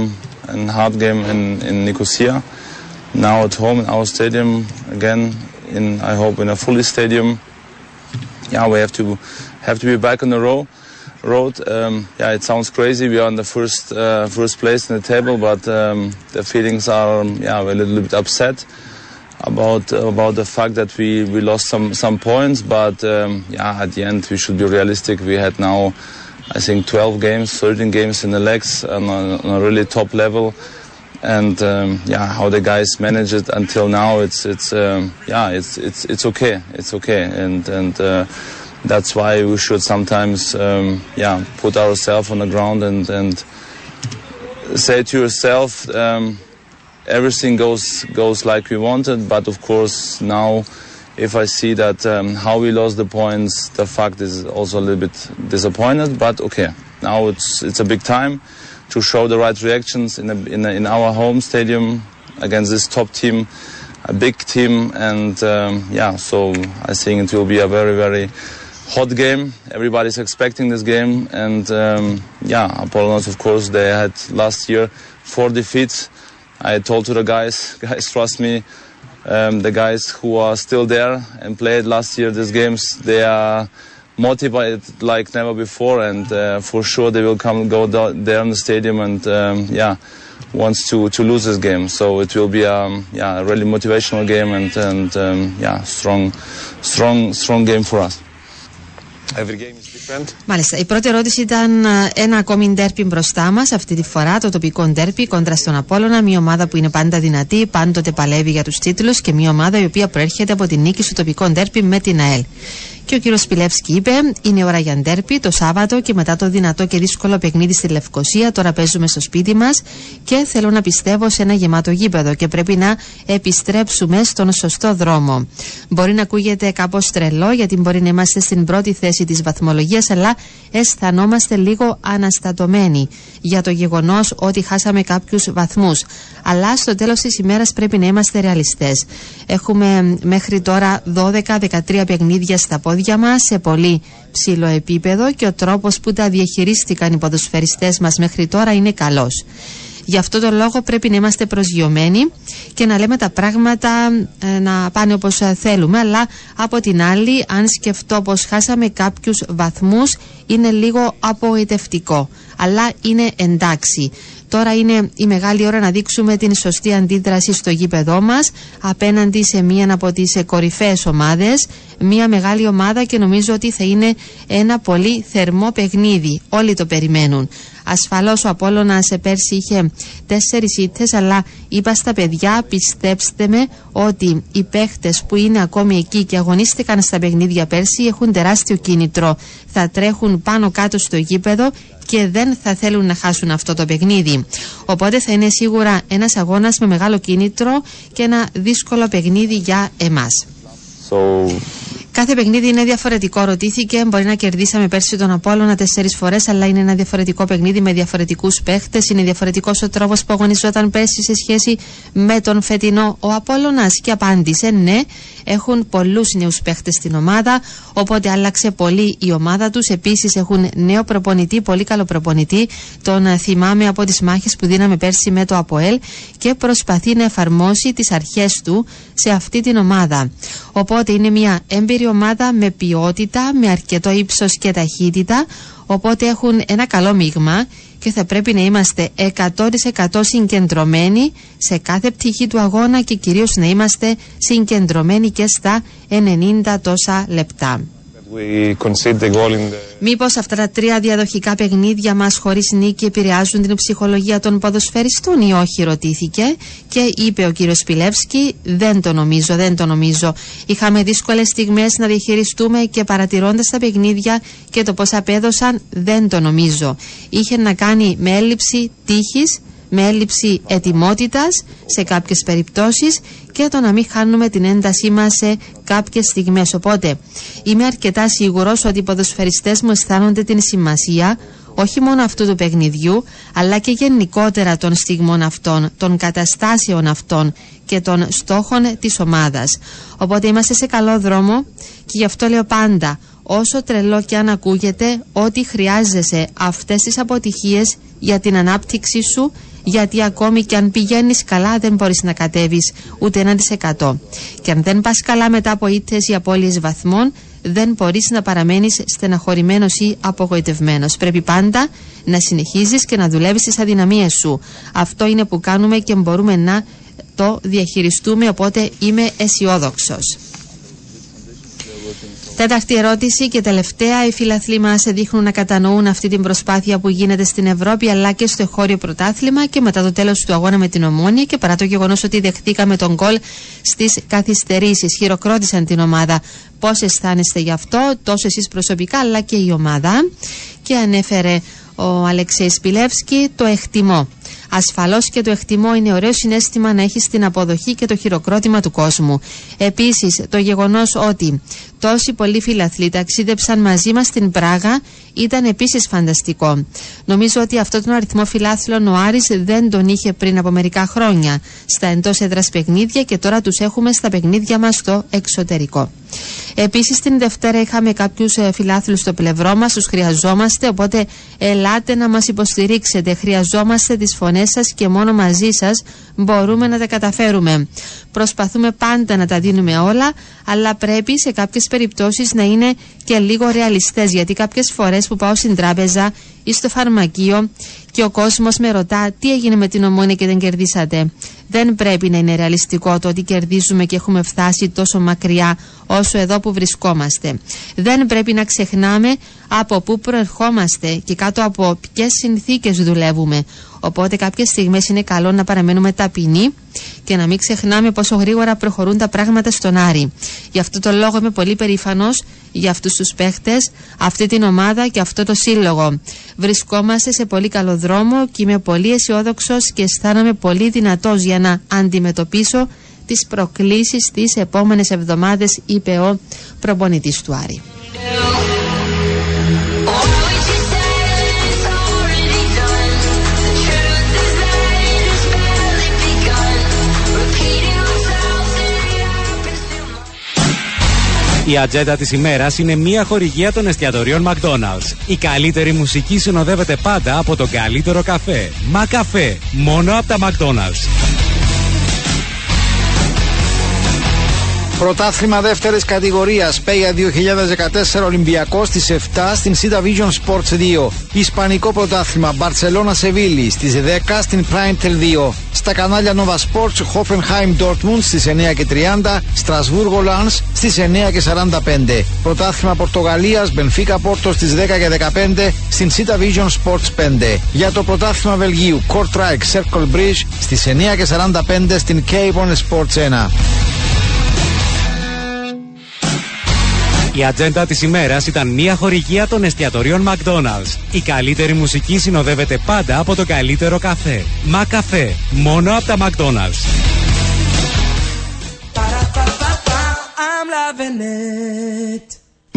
and hard game in in Nicosia, now at home in our stadium again. In I hope in a fully stadium. Yeah, we have to have to be back on the row, road. Um, yeah, it sounds crazy. We are in the first uh, first place in the table, but um, the feelings are yeah we're a little bit upset about about the fact that we we lost some some points, but um, yeah at the end we should be realistic. We had now I think twelve games thirteen games in the legs on a, on a really top level, and um, yeah how the guys manage it until now, it's it's um, yeah it's it's it's okay it's okay and and uh, that's why we should sometimes um, yeah put ourselves on the ground and and say to yourself um, everything goes goes like we wanted, but of course now if I see that um, how we lost the points, the fact is also a little bit disappointed, but okay, now it's it's a big time to show the right reactions in a, in, a, in our home stadium against this top team, a big team, and um, yeah so I think it will be a very very hot game. Everybody's expecting this game, and um, yeah Apollonas, of course, they had last year four defeats. I told to the guys, guys trust me, um, the guys who are still there and played last year these games, they are motivated like never before, and uh, for sure they will come go down there in the stadium and um, yeah wants to to lose this game. So it will be um, yeah a really motivational game and and um, yeah strong strong strong game for us. Every game is different. Μάλιστα, η πρώτη ερώτηση ήταν ένα ακόμη ντέρπι μπροστά μας, αυτή τη φορά το τοπικό ντέρπι κόντρα στον Απόλλωνα, μια ομάδα που είναι πάντα δυνατή, πάντοτε παλεύει για τους τίτλους και μια ομάδα η οποία προέρχεται από την νίκη στο τοπικό ντέρπι με την ΑΕΛ. Και ο κύριος Σπιλέφσκι είπε: είναι ώρα για ντέρπι το Σάββατο και μετά το δυνατό και δύσκολο παιχνίδι στη Λευκοσία. Τώρα παίζουμε στο σπίτι μας και θέλω να πιστεύω σε ένα γεμάτο γήπεδο και πρέπει να επιστρέψουμε στον σωστό δρόμο. Μπορεί να ακούγεται κάπως τρελό, γιατί μπορεί να είμαστε στην πρώτη θέση της βαθμολογίας, αλλά αισθανόμαστε λίγο αναστατωμένοι για το γεγονός ότι χάσαμε κάποιους βαθμούς. Αλλά στο τέλος της ημέρας πρέπει να είμαστε ρεαλιστές. Έχουμε μέχρι τώρα δώδεκα δεκατρία παιχνίδια στα πόδια μας σε πολύ ψηλό επίπεδο και ο τρόπος που τα διαχειρίστηκαν οι ποδοσφαιριστές μας μέχρι τώρα είναι καλός. Γι' αυτό τον λόγο πρέπει να είμαστε προσγειωμένοι και να λέμε τα πράγματα ε, να πάνε όπως θέλουμε. Αλλά από την άλλη, αν σκεφτώ πως χάσαμε κάποιους βαθμούς, είναι λίγο απογοητευτικό. Αλλά είναι εντάξει. Τώρα είναι η μεγάλη ώρα να δείξουμε την σωστή αντίδραση στο γήπεδό μας απέναντι σε μία από τις κορυφαίες ομάδες. Μία μεγάλη ομάδα και νομίζω ότι θα είναι ένα πολύ θερμό παιχνίδι. Όλοι το περιμένουν. Ασφαλώς ο Απόλλωνας πέρσι είχε τέσσερις ήττες, αλλά είπα στα παιδιά, πιστέψτε με, ότι οι παίχτες που είναι ακόμη εκεί και αγωνίστηκαν στα παιχνίδια πέρσι έχουν τεράστιο κίνητρο. Θα τρέχουν πάνω κάτω στο γήπεδο και δεν θα θέλουν να χάσουν αυτό το παιχνίδι. Οπότε θα είναι σίγουρα ένας αγώνας με μεγάλο κίνητρο και ένα δύσκολο παιχνίδι για εμάς. So... Κάθε παιχνίδι είναι διαφορετικό, ρωτήθηκε. Μπορεί να κερδίσαμε πέρσι τον Απόλλωνα τέσσερις φορές, αλλά είναι ένα διαφορετικό παιχνίδι με διαφορετικούς παίχτες. Είναι διαφορετικός ο τρόπος που αγωνιζόταν πέρσι σε σχέση με τον φετινό ο Απόλλωνας. Και απάντησε ναι, έχουν πολλούς νέους παίχτες στην ομάδα, οπότε άλλαξε πολύ η ομάδα τους. Επίσης έχουν νέο προπονητή, πολύ καλό προπονητή. Τον θυμάμαι από τις μάχες που δίναμε πέρσι με το ΑΠΟΕΛ και προσπαθεί να εφαρμόσει τις αρχές του σε αυτή την ομάδα. Οπότε είναι μια έμπειρη ομάδα με ποιότητα, με αρκετό ύψος και ταχύτητα, οπότε έχουν ένα καλό μείγμα και θα πρέπει να είμαστε εκατό τοις εκατό συγκεντρωμένοι σε κάθε πτυχή του αγώνα και κυρίως να είμαστε συγκεντρωμένοι και στα ενενήντα τόσα λεπτά. Μήπως αυτά τα τρία διαδοχικά παιχνίδια μας χωρίς νίκη επηρεάζουν την ψυχολογία των ποδοσφαιριστών ή όχι, ρωτήθηκε και είπε ο κύριος Σπιλέφσκι, δεν το νομίζω, δεν το νομίζω. Είχαμε δύσκολες στιγμές να διαχειριστούμε και παρατηρώντας τα παιχνίδια και το πώς απέδωσαν, δεν το νομίζω. Είχε να κάνει με έλλειψη τύχης, με έλλειψη ετοιμότητας σε κάποιες περιπτώσεις και το να μην χάνουμε την έντασή μας σε κάποιες στιγμές. Οπότε είμαι αρκετά σίγουρος ότι οι ποδοσφαιριστές μου αισθάνονται την σημασία όχι μόνο αυτού του παιχνιδιού, αλλά και γενικότερα των στιγμών αυτών, των καταστάσεων αυτών και των στόχων της ομάδας. Οπότε είμαστε σε καλό δρόμο και γι' αυτό λέω πάντα, όσο τρελό και αν ακούγεται, ότι χρειάζεσαι αυτές τις αποτυχίες για την ανάπτυξή σου, γιατί ακόμη και αν πηγαίνεις καλά δεν μπορείς να κατέβεις ούτε ένα τοις εκατό. Και αν δεν πας καλά μετά από ήττες ή απώλειες βαθμών, δεν μπορείς να παραμένεις στεναχωρημένος ή απογοητευμένος. Πρέπει πάντα να συνεχίζεις και να δουλεύεις τις αδυναμίες σου. Αυτό είναι που κάνουμε και μπορούμε να το διαχειριστούμε, οπότε είμαι αισιόδοξος. Τέταρτη ερώτηση και τελευταία. Οι φιλαθλοί μας δείχνουν να κατανοούν αυτή την προσπάθεια που γίνεται στην Ευρώπη αλλά και στο εγχώριο πρωτάθλημα και μετά το τέλος του αγώνα με την Ομόνια και παρά το γεγονός ότι δεχτήκαμε τον γκολ στις καθυστερήσεις. Χειροκρότησαν την ομάδα. Πώς αισθάνεστε γι' αυτό, τόσο εσείς προσωπικά αλλά και η ομάδα? Και ανέφερε ο Αλεξής Σπιλέφσκι το εκτιμώ. Ασφαλώς και το εκτιμώ, είναι ωραίο συνέστημα να έχεις την αποδοχή και το χειροκρότημα του κόσμου. Επίσης, το γεγονός ότι τόσοι πολλοί φιλαθλοί ταξίδεψαν μαζί μας στην Πράγα ήταν επίσης φανταστικό. Νομίζω ότι αυτόν τον αριθμό φιλάθλων ο Άρης δεν τον είχε πριν από μερικά χρόνια στα εντός έδρας παιχνίδια και τώρα τους έχουμε στα παιχνίδια μας στο εξωτερικό. Επίσης, την Δευτέρα είχαμε κάποιους φιλάθλους στο πλευρό μας, τους χρειαζόμαστε, οπότε ελάτε να μας υποστηρίξετε. Χρειαζόμαστε τις φωνές σας και μόνο μαζί σας μπορούμε να τα καταφέρουμε. Προσπαθούμε πάντα να τα δίνουμε όλα, αλλά πρέπει σε κάποιες περιπτώσεις να είναι και λίγο ρεαλιστές, γιατί κάποιες φορές που πάω στην τράπεζα ή στο φαρμακείο και ο κόσμος με ρωτά τι έγινε με την Ομόνια και δεν κερδίσατε. Δεν πρέπει να είναι ρεαλιστικό το ότι κερδίζουμε και έχουμε φτάσει τόσο μακριά όσο εδώ που βρισκόμαστε. Δεν πρέπει να ξεχνάμε από πού προερχόμαστε και κάτω από ποιες συνθήκες δουλεύουμε. Οπότε κάποιες στιγμές είναι καλό να παραμένουμε ταπεινοί και να μην ξεχνάμε πόσο γρήγορα προχωρούν τα πράγματα στον Άρη. Γι' αυτό το λόγο είμαι πολύ περήφανος για αυτούς τους παίχτες, αυτή την ομάδα και αυτό το σύλλογο. Βρισκόμαστε σε πολύ καλό δρόμο και είμαι πολύ αισιόδοξος και αισθάνομαι πολύ δυνατός για να αντιμετωπίσω τις προκλήσεις τις επόμενες εβδομάδες, είπε ο προπονητής του Άρη. Η ατζέντα της ημέρας είναι μια χορηγία των εστιατορίων McDonald's. Η καλύτερη μουσική συνοδεύεται πάντα από τον καλύτερο καφέ. Μα καφέ, μόνο από τα McDonald's. Πρωτάθλημα δεύτερης κατηγορίας ΠΕΓΑ δύο χιλιάδες δεκατέσσερα Ολυμπιακός στις εφτά στην ΣΥΤΑ Vision Sports δύο. Ισπανικό πρωτάθλημα Μπαρσελόνα Σεβίλη στις δέκα στην Prime Tel δύο. Στα κανάλια Nova Sports Hoffenheim Dortmund στις εννιά και τριάντα, Στρασβούργο Lens στις εννιά και σαράντα πέντε. Πρωτάθλημα Πορτογαλίας Μπενφίκα Πόρτο στις δέκα και δεκαπέντε στην ΣΥΤΑ Vision Sports πέντε. Για το πρωτάθλημα Βελγίου Courtrike Circle Bridge στις εννιά και σαράντα πέντε στην K-Bon Sports ένα. Η ατζέντα της ημέρας ήταν μια χορηγία των εστιατορίων McDonald's. Η καλύτερη μουσική συνοδεύεται πάντα από το καλύτερο καφέ. Μα καφέ, μόνο από τα McDonald's.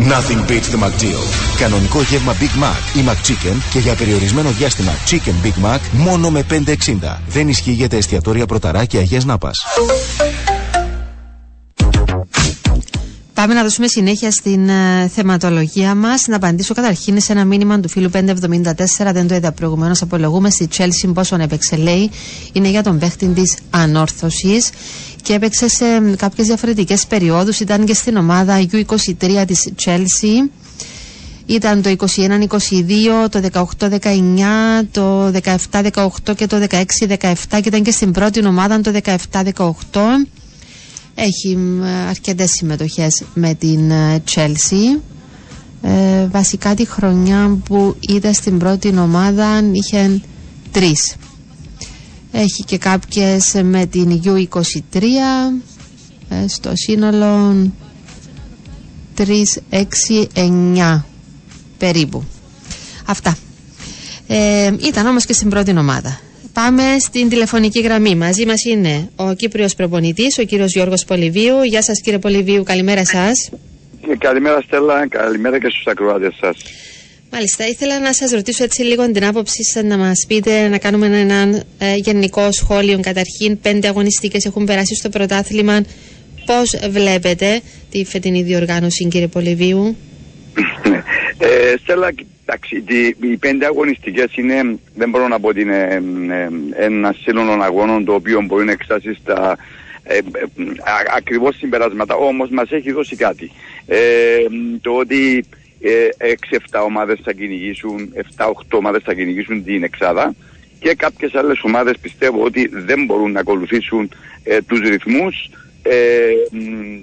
Nothing beats the McDeal. Κανονικό γεύμα Big Mac ή McChicken και για περιορισμένο διάστημα Chicken Big Mac μόνο με πέντε εξήντα. Δεν ισχύει για τα εστιατόρια Πρωταρά και Αγίας Νάπας. Πάμε να δώσουμε συνέχεια στην uh, θεματολογία μας. Να απαντήσω καταρχήν σε ένα μήνυμα του φίλου πεντακόσια εβδομήντα τέσσερα. Δεν το είδα προηγουμένως. Απολογούμε στη Chelsea πόσον έπαιξε, λέει. Είναι για τον παίχτη της Ανόρθωσης και έπαιξε σε um, κάποιες διαφορετικές περιόδους. Ήταν και στην ομάδα γιου είκοσι τρία της Chelsea. Ήταν το είκοσι ένα είκοσι δύο, το δεκαοκτώ δεκαεννιά, το δεκαεπτά δεκαοκτώ και το δεκαέξι δεκαεπτά και ήταν και στην πρώτη ομάδα το δεκαεπτά δεκαοκτώ. Έχει αρκετές συμμετοχές με την Chelsea. Ε, βασικά τη χρονιά που ήταν στην πρώτη ομάδα είχε τρεις. Έχει και κάποιες με την γιου είκοσι τρία. Ε, στο σύνολο τρεις έξι εννιά περίπου. Αυτά. Ε, ήταν όμως και στην πρώτη ομάδα. Πάμε στην τηλεφωνική γραμμή. Μαζί μας είναι ο Κύπριος προπονητής, ο κύριος Γιώργος Πολυβίου. Γεια σας κύριε Πολυβίου, καλημέρα σας. Καλημέρα Στέλλα, καλημέρα και στους ακροάτες σας. Μάλιστα, ήθελα να σας ρωτήσω έτσι λίγο την άποψή σας, να μας πείτε, να κάνουμε έναν ε, γενικό σχόλιο. Καταρχήν, πέντε αγωνιστικές έχουν περάσει στο πρωτάθλημα. Πώς βλέπετε τη φετινή διοργάνωση κύριε Πολυβίου? Ε, Στέλλα, εντάξει, οι πέντε αγωνιστικές είναι, δεν μπορώ να πω ότι είναι ένα σύνολο αγώνων το οποίο μπορεί να εξάσει στα ε, ε, ακριβώς συμπεράσματα, όμως μας έχει δώσει κάτι. Ε, το ότι έξι επτά ε, ομάδες θα κυνηγήσουν, επτά οκτώ ομάδες θα κυνηγήσουν την εξάδα και κάποιες άλλες ομάδες πιστεύω ότι δεν μπορούν να ακολουθήσουν ε, τους ρυθμούς, ε,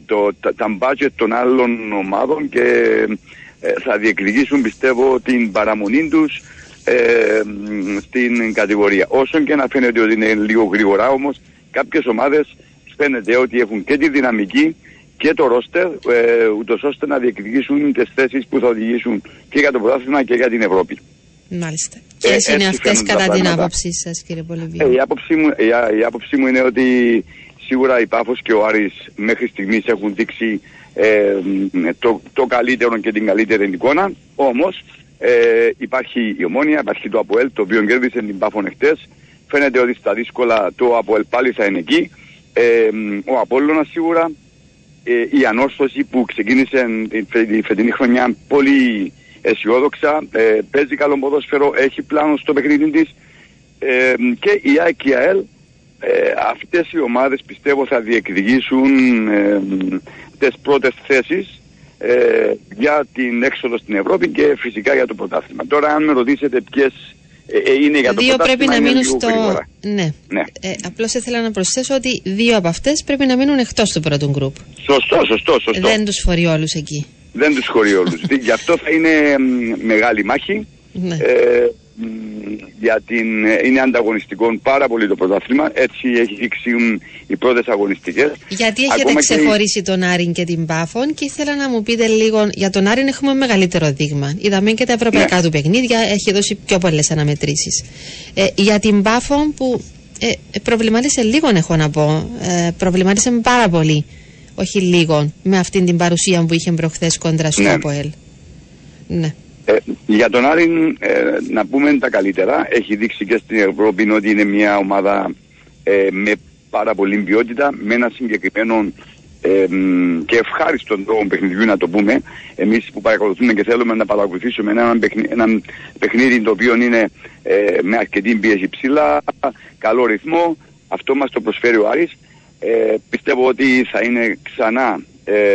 το, τα, τα μπάτζετ των άλλων ομάδων και θα διεκδικήσουν πιστεύω την παραμονή τους ε, στην κατηγορία. Όσον και να φαίνεται ότι είναι λίγο γρήγορα όμως, κάποιες ομάδες φαίνεται ότι έχουν και τη δυναμική και το ρόστερ ε, ούτως ώστε να διεκδικήσουν τις θέσεις που θα οδηγήσουν και για το πρωτάθλημα και για την Ευρώπη. Μάλιστα. Ε, Ποιες είναι αυτές κατά την άποψή σας κύριε Πολυβίου? Ε, η, άποψή μου, η, η άποψή μου είναι ότι σίγουρα η Πάφος και ο Άρης μέχρι στιγμής έχουν δείξει Ε, το, το καλύτερο και την καλύτερη εικόνα, όμως ε, υπάρχει η Ομόνια, υπάρχει το ΑΠΟΕΛ το οποίο κέρδισε την Πάφο χτες. Φαίνεται ότι στα δύσκολα το ΑΠΟΕΛ πάλι θα είναι εκεί, ε, ο Απόλλωνας σίγουρα, ε, η Ανόρθωση που ξεκίνησε τη φετινή χρονιά πολύ αισιόδοξα, ε, παίζει καλό ποδόσφαιρο, έχει πλάνο στο παιχνίδι της, ε, και η ΑΕΚ και η ΑΕΛ. Ε, αυτές οι ομάδες πιστεύω θα διεκδικήσουν ε, τις πρώτες θέσεις ε, για την έξοδο στην Ευρώπη και φυσικά για το πρωτάθλημα. Τώρα αν με ρωτήσετε ποιες ε, ε, είναι για το δύο πρωτάθλημα, πρέπει να μείνουν στο... Ναι, ναι. Ε, απλώς ήθελα να προσθέσω ότι δύο από αυτές πρέπει να μείνουν εκτός του πρώτου γκρουπ. Σωστό, σωστό, σωστό. Δεν τους χωρεί όλους εκεί. Δεν τους χωρεί όλους. Γι' αυτό θα είναι μεγάλη μάχη. Ναι. Ε, για την, είναι ανταγωνιστικό πάρα πολύ το πρωτάθλημα, έτσι έχει δείξει οι πρώτες αγωνιστικές. Γιατί έχετε ακόμα ξεχωρίσει και τον Άρη και την Πάφον και ήθελα να μου πείτε λίγο για τον Άρη, έχουμε μεγαλύτερο δείγμα, είδαμε και τα ευρωπαϊκά ναι. του παιχνίδια, έχει δώσει πιο πολλές αναμετρήσεις, ε, για την Πάφον που ε, προβλημάτισε λίγο, έχω να πω, ε, προβλημάτισε πάρα πολύ, όχι λίγο, με αυτήν την παρουσία που είχε προχθές κόντρα στο ναι. ΑΠΟΕΛ. Ναι. Ε, για τον Άρη ε, να πούμε τα καλύτερα, έχει δείξει και στην Ευρώπη ότι είναι μια ομάδα ε, με πάρα πολλή ποιότητα, με ένα συγκεκριμένο ε, και ευχάριστον τρόπο παιχνιδιού, να το πούμε, εμείς που παρακολουθούμε και θέλουμε να παρακολουθήσουμε ένα, παιχνι, ένα παιχνίδι το οποίο είναι ε, με αρκετή πίεση ψηλά, καλό ρυθμό, αυτό μας το προσφέρει ο Άρης. Ε, πιστεύω ότι θα είναι ξανά ε,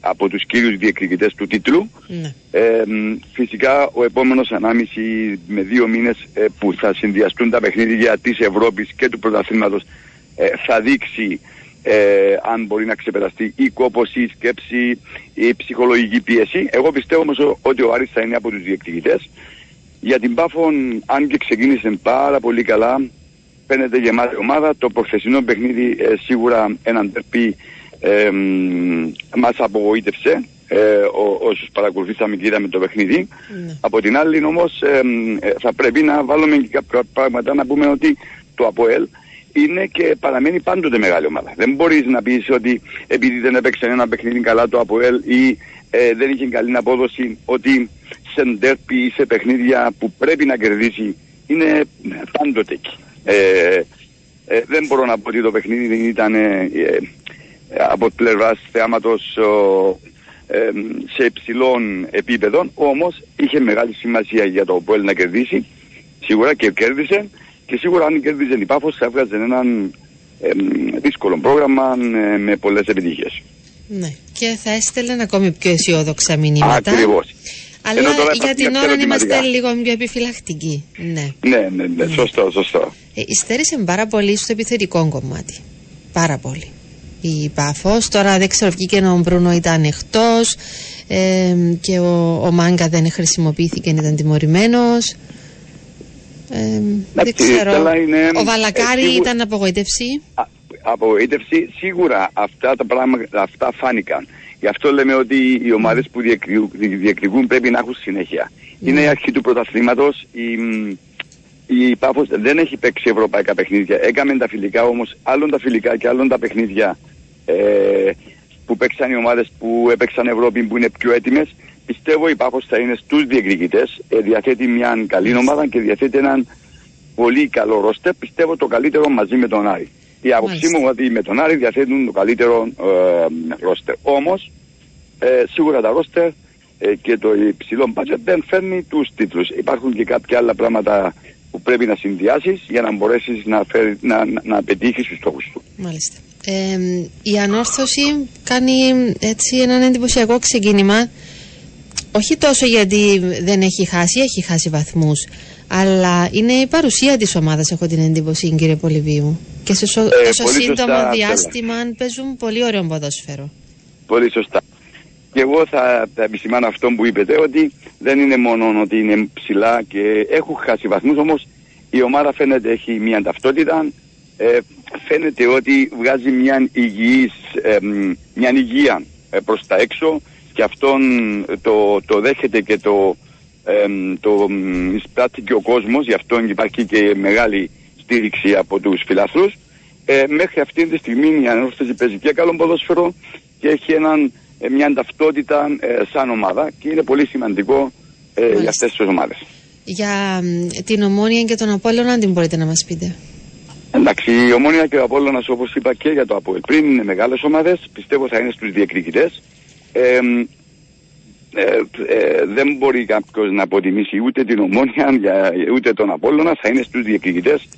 από τους κύριους διεκδικητές του τίτλου. Ναι. Ε, φυσικά ο επόμενος ανάμιση με δύο μήνες ε, που θα συνδυαστούν τα παιχνίδια της Ευρώπης και του πρωταθλήματος ε, θα δείξει ε, αν μπορεί να ξεπεραστεί η κόπωση, η σκέψη, η ψυχολογική πίεση. Εγώ πιστεύω όμως ότι ο Άρης θα είναι από τους διεκδικητές. Για την ΠΑΦΟ, αν και ξεκίνησε πάρα πολύ καλά, φαίνεται γεμάτη ομάδα. Το προχθεσινό παιχνίδι ε, σίγουρα έναν τερπί ε, μας απογοήτευσε. Ε, ό, όσους παρακολουθήσαμε και είδαμε το παιχνίδι. Mm. Από την άλλη όμως ε, θα πρέπει να βάλουμε και κάποια πράγματα, να πούμε ότι το ΑΠΟΕΛ είναι και παραμένει πάντοτε μεγάλη ομάδα. Δεν μπορείς να πεις ότι επειδή δεν έπαιξε ένα παιχνίδι καλά το ΑΠΟΕΛ ή ε, δεν είχε καλή απόδοση, ότι σε τερπί ή σε παιχνίδια που πρέπει να κερδίσει είναι πάντοτε εκεί. Ε, ε, δεν μπορώ να πω ότι το παιχνίδι δεν ήταν ε, ε, από πλευράς θεάματος ε, σε υψηλών επίπεδων, όμως είχε μεγάλη σημασία για το ΑΠΟΕΛ να κερδίσει σίγουρα και κέρδισε, και σίγουρα αν κέρδιζε η ΠΑΦΟ θα έβγαζε έναν ε, δύσκολο πρόγραμμα ε, με πολλές επιτυχίες. Ναι, και θα έστελνε ακόμη πιο αισιόδοξα μηνύματα. Ακριβώς. Αλλά για την ώρα είμαστε λίγο πιο επιφυλακτικοί. Ναι, ναι, ναι, ναι, ναι. Σωστό, σωστό. Ε, υστέρησε πάρα πολύ στο επιθετικό κομμάτι. Πάρα πολύ. Η Πάφος. Τώρα δεν ξέρω, βγήκε ο Μπρούνο, ήταν εκτός ε, και ο, ο Μάγκα δεν χρησιμοποιήθηκε, ήταν τιμωρημένος. Ε, δεν ξέρω. Είναι, ο Βαλακάρη ε, σίγου... ήταν απογοήτευση. Α, απογοήτευση. Σίγουρα αυτά τα πράγματα, αυτά φάνηκαν. Γι' αυτό λέμε ότι οι ομάδες που διεκδικούν πρέπει να έχουν συνέχεια. Mm. Είναι η αρχή του πρωταθλήματος, η, η Πάφος δεν έχει παίξει ευρωπαϊκά παιχνίδια. Έκαμε τα φιλικά όμως, άλλον τα φιλικά και άλλον τα παιχνίδια ε, που παίξαν οι ομάδες που έπαιξαν Ευρώπη, που είναι πιο έτοιμες. Πιστεύω η Πάφος θα είναι στους διεκδικητές, ε, διαθέτει μια καλή ομάδα και διαθέτει έναν πολύ καλό ρόστερ. Πιστεύω το καλύτερο μαζί με τον Άρη. Η άποψή μου ότι με τον Άρη διαθέτουν το καλύτερο ε, ρόστερ. Όμως, ε, σίγουρα τα ρόστερ ε, και το υψηλό μπάτζετ δεν φέρνει τους τίτλους. Υπάρχουν και κάποια άλλα πράγματα που πρέπει να συνδυάσεις για να μπορέσεις να, φέρει, να, να, να πετύχεις τους στόχους του. Μάλιστα. Ε, η Ανόρθωση κάνει έτσι έναν εντυπωσιακό ξεκίνημα. Όχι τόσο γιατί δεν έχει χάσει, έχει χάσει βαθμούς, αλλά είναι η παρουσία της ομάδας, έχω την εντύπωση, κύριε Πολυβίου. Και σε σο... ε, τόσο σύντομο σωστά, διάστημα αν παίζουν πολύ ωραίο ποδόσφαιρο. Πολύ σωστά. Και εγώ θα, θα επισημάνω αυτό που είπετε, ότι δεν είναι μόνο ότι είναι ψηλά και έχουν χάσει βαθμούς, όμως η ομάδα φαίνεται έχει μια ταυτότητα, ε, φαίνεται ότι βγάζει μια, υγιής, ε, μια υγεία ε, προς τα έξω, και αυτόν το, το δέχεται και το, ε, το εισπράττει και ο κόσμος, γι' αυτό υπάρχει και μεγάλη στήριξη από τους φιλαθρούς. Ε, μέχρι αυτή τη στιγμή η Ανόρθωση παίζει και καλό ποδόσφαιρο και έχει έναν, μια ταυτότητα ε, σαν ομάδα, και είναι πολύ σημαντικό ε, για αυτές τις ομάδες. Για την Ομόνια και τον Απόλλωνα, τι μπορείτε να μας πείτε? Εντάξει, η Ομόνια και ο Απόλλωνας, όπως είπα και για το ΑΠΟΕΛ πριν, είναι μεγάλες ομάδες, πιστεύω θα είναι στους διεκδικητές. Ε, Ε, ε, δεν μπορεί κάποιος να αποτιμήσει ούτε την Ομόνια ούτε τον Απόλλωνα, θα είναι στους διεκδικητές.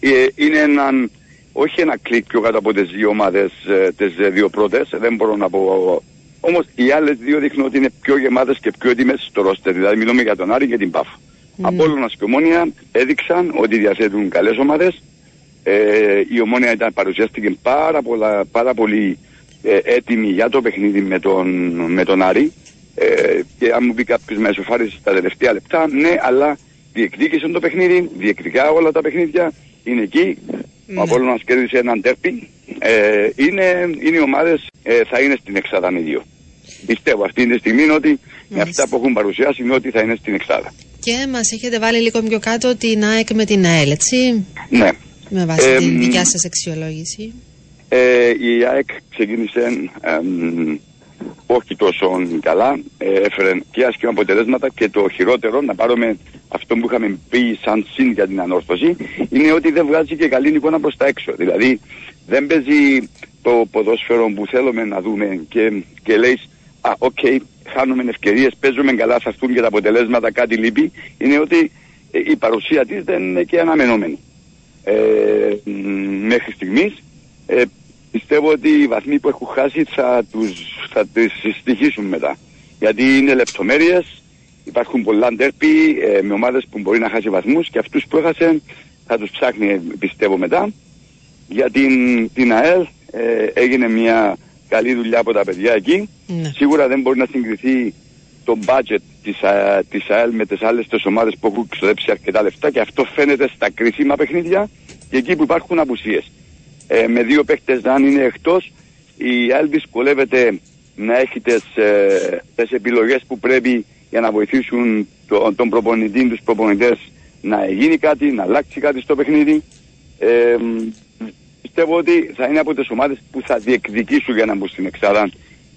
Ε, είναι έναν, όχι ένα κλικ πιο κάτω από τις δύο ομάδες, ε, τις δύο πρώτες, δεν μπορώ να πω. Όμως οι άλλες δύο δείχνουν ότι είναι πιο γεμάτες και πιο έτοιμες στο ρόστερ. Δηλαδή μιλούμε για τον Άρη και την ΠΑΦ. Mm. Απόλλωνας και Ομόνια έδειξαν ότι διαθέτουν καλές ομάδες. Ε, η Ομόνια ήταν, παρουσιάστηκε πάρα, πολλά, πάρα πολύ ε, έτοιμη για το παιχνίδι με τον, με τον Άρη. Ε, και αν μου πει κάποιος με εσωφάρισε τα τελευταία λεπτά, ναι, αλλά διεκδίκησαν το παιχνίδι, διεκδικά όλα τα παιχνίδια, είναι εκεί. Ναι. Ο Απόλλωνας κέρδισε έναν τέρπι. Ε, είναι, είναι οι ομάδες, ε, θα είναι στην εξάδα οι δύο. Πιστεύω αυτή τη στιγμή ότι με αυτά που έχουν παρουσιάσει είναι ότι θα είναι στην εξάδα. Και μας έχετε βάλει λίγο πιο κάτω την ΑΕΚ με την ΑΕΛ, έτσι? Ναι. Με βάση ε, τη δικιά σας αξιολόγηση. Ε, η ΑΕΚ ξεκίνησε... Ε, ε, όχι τόσο καλά, έφερε και άσχημα αποτελέσματα, και το χειρότερο, να πάρουμε αυτό που είχαμε πει σαν συν για την Ανόρθωση, είναι ότι δεν βγάζει και καλή εικόνα προς τα έξω. Δηλαδή δεν παίζει το ποδόσφαιρο που θέλουμε να δούμε και, και λέει, α, οκ, okay, χάνουμε ευκαιρίες, παίζουμε καλά, θα έρθουν και τα αποτελέσματα, κάτι λείπει, είναι ότι η παρουσία της δεν είναι και αναμενόμενη. Ε, μέχρι στιγμής ε, πιστεύω ότι οι βαθμοί που έχουν χάσει θα τους, θα τους συστοιχίσουν μετά. Γιατί είναι λεπτομέρειες, υπάρχουν πολλά ντέρπι ε, με ομάδες που μπορεί να χάσει βαθμούς και αυτούς που έχασε θα τους ψάχνει, πιστεύω, μετά. Για την, την ΑΕΛ ε, έγινε μια καλή δουλειά από τα παιδιά εκεί. Ναι. Σίγουρα δεν μπορεί να συγκριθεί το budget της, α, της ΑΕΛ με τις άλλες τις ομάδες που έχουν ξοδέψει αρκετά λεφτά και αυτό φαίνεται στα κρίσιμα παιχνίδια και εκεί που υπάρχουν απουσίες. Ε, με δύο παίκτες να είναι εκτός, η ΑΕΛ δυσκολεύεται να έχει τις, ε, τις επιλογές που πρέπει για να βοηθήσουν το, τον προπονητή, τους προπονητές να γίνει κάτι, να αλλάξει κάτι στο παιχνίδι. Ε, πιστεύω ότι θα είναι από τις ομάδες που θα διεκδικήσουν για να μπουν στην Εξάδα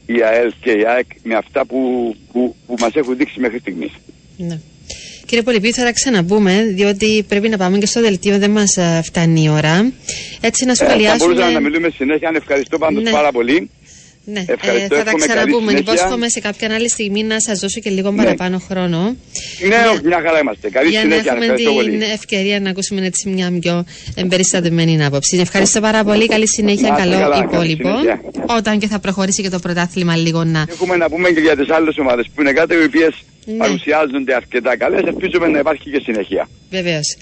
η ΑΕΛ και η ΑΕΚ με αυτά που, που, που μας έχουν δείξει μέχρι στιγμής. Ναι. Κύριε Πολυπή, θα ξαναμπούμε, διότι πρέπει να πάμε και στο δελτίο, δεν μας φτάνει η ώρα. Έτσι να σχολιάσουμε... Ε, θα μπορούσαμε να μιλούμε συνέχεια, ευχαριστώ πάντως ναι. πάρα πολύ. Ναι, ε, θα τα ξαναπούμε. Υπόσχομαι σε κάποια άλλη στιγμή να σας δώσω και λίγο ναι. παραπάνω χρόνο. Ναι, για... μια χαρά είμαστε. Καλή για συνέχεια, να έχουμε την πολύ. ευκαιρία να ακούσουμε έτσι μια πιο εμπεριστατωμένη άποψη. Ευχαριστώ πάρα πολύ. Καλή συνέχεια. Να, καλό καλά, υπόλοιπο. Συνέχεια. Όταν και θα προχωρήσει και το πρωτάθλημα λίγο να. Έχουμε να πούμε και για τις άλλες ομάδες που είναι κάτω, οι οποίες ναι. παρουσιάζονται αρκετά καλές. Ελπίζουμε να υπάρχει και συνέχεια. Βεβαίως.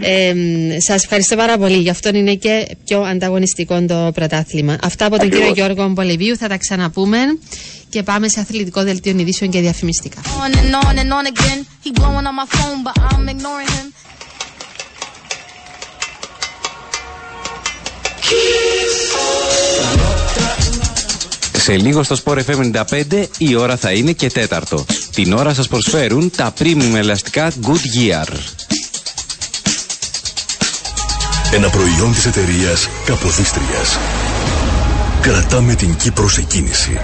Ε, σας ευχαριστώ πάρα πολύ. Γι' αυτό είναι και πιο ανταγωνιστικό το πρωτάθλημα. Αυτά από τον Ακριβώς. κύριο Γιώργο Πολυβίου. Θα τα ξαναπούμε και πάμε σε αθλητικό δελτίο ειδήσεων και διαφημιστικά. Σε λίγο στο Sport εφ εμ ενενήντα πέντε η ώρα θα είναι και τέταρτο. Την ώρα σας προσφέρουν τα premium ελαστικά Goodyear. Ένα προϊόν της εταιρείας Καποδίστριας. Κρατάμε την Κύπρο σε κίνηση.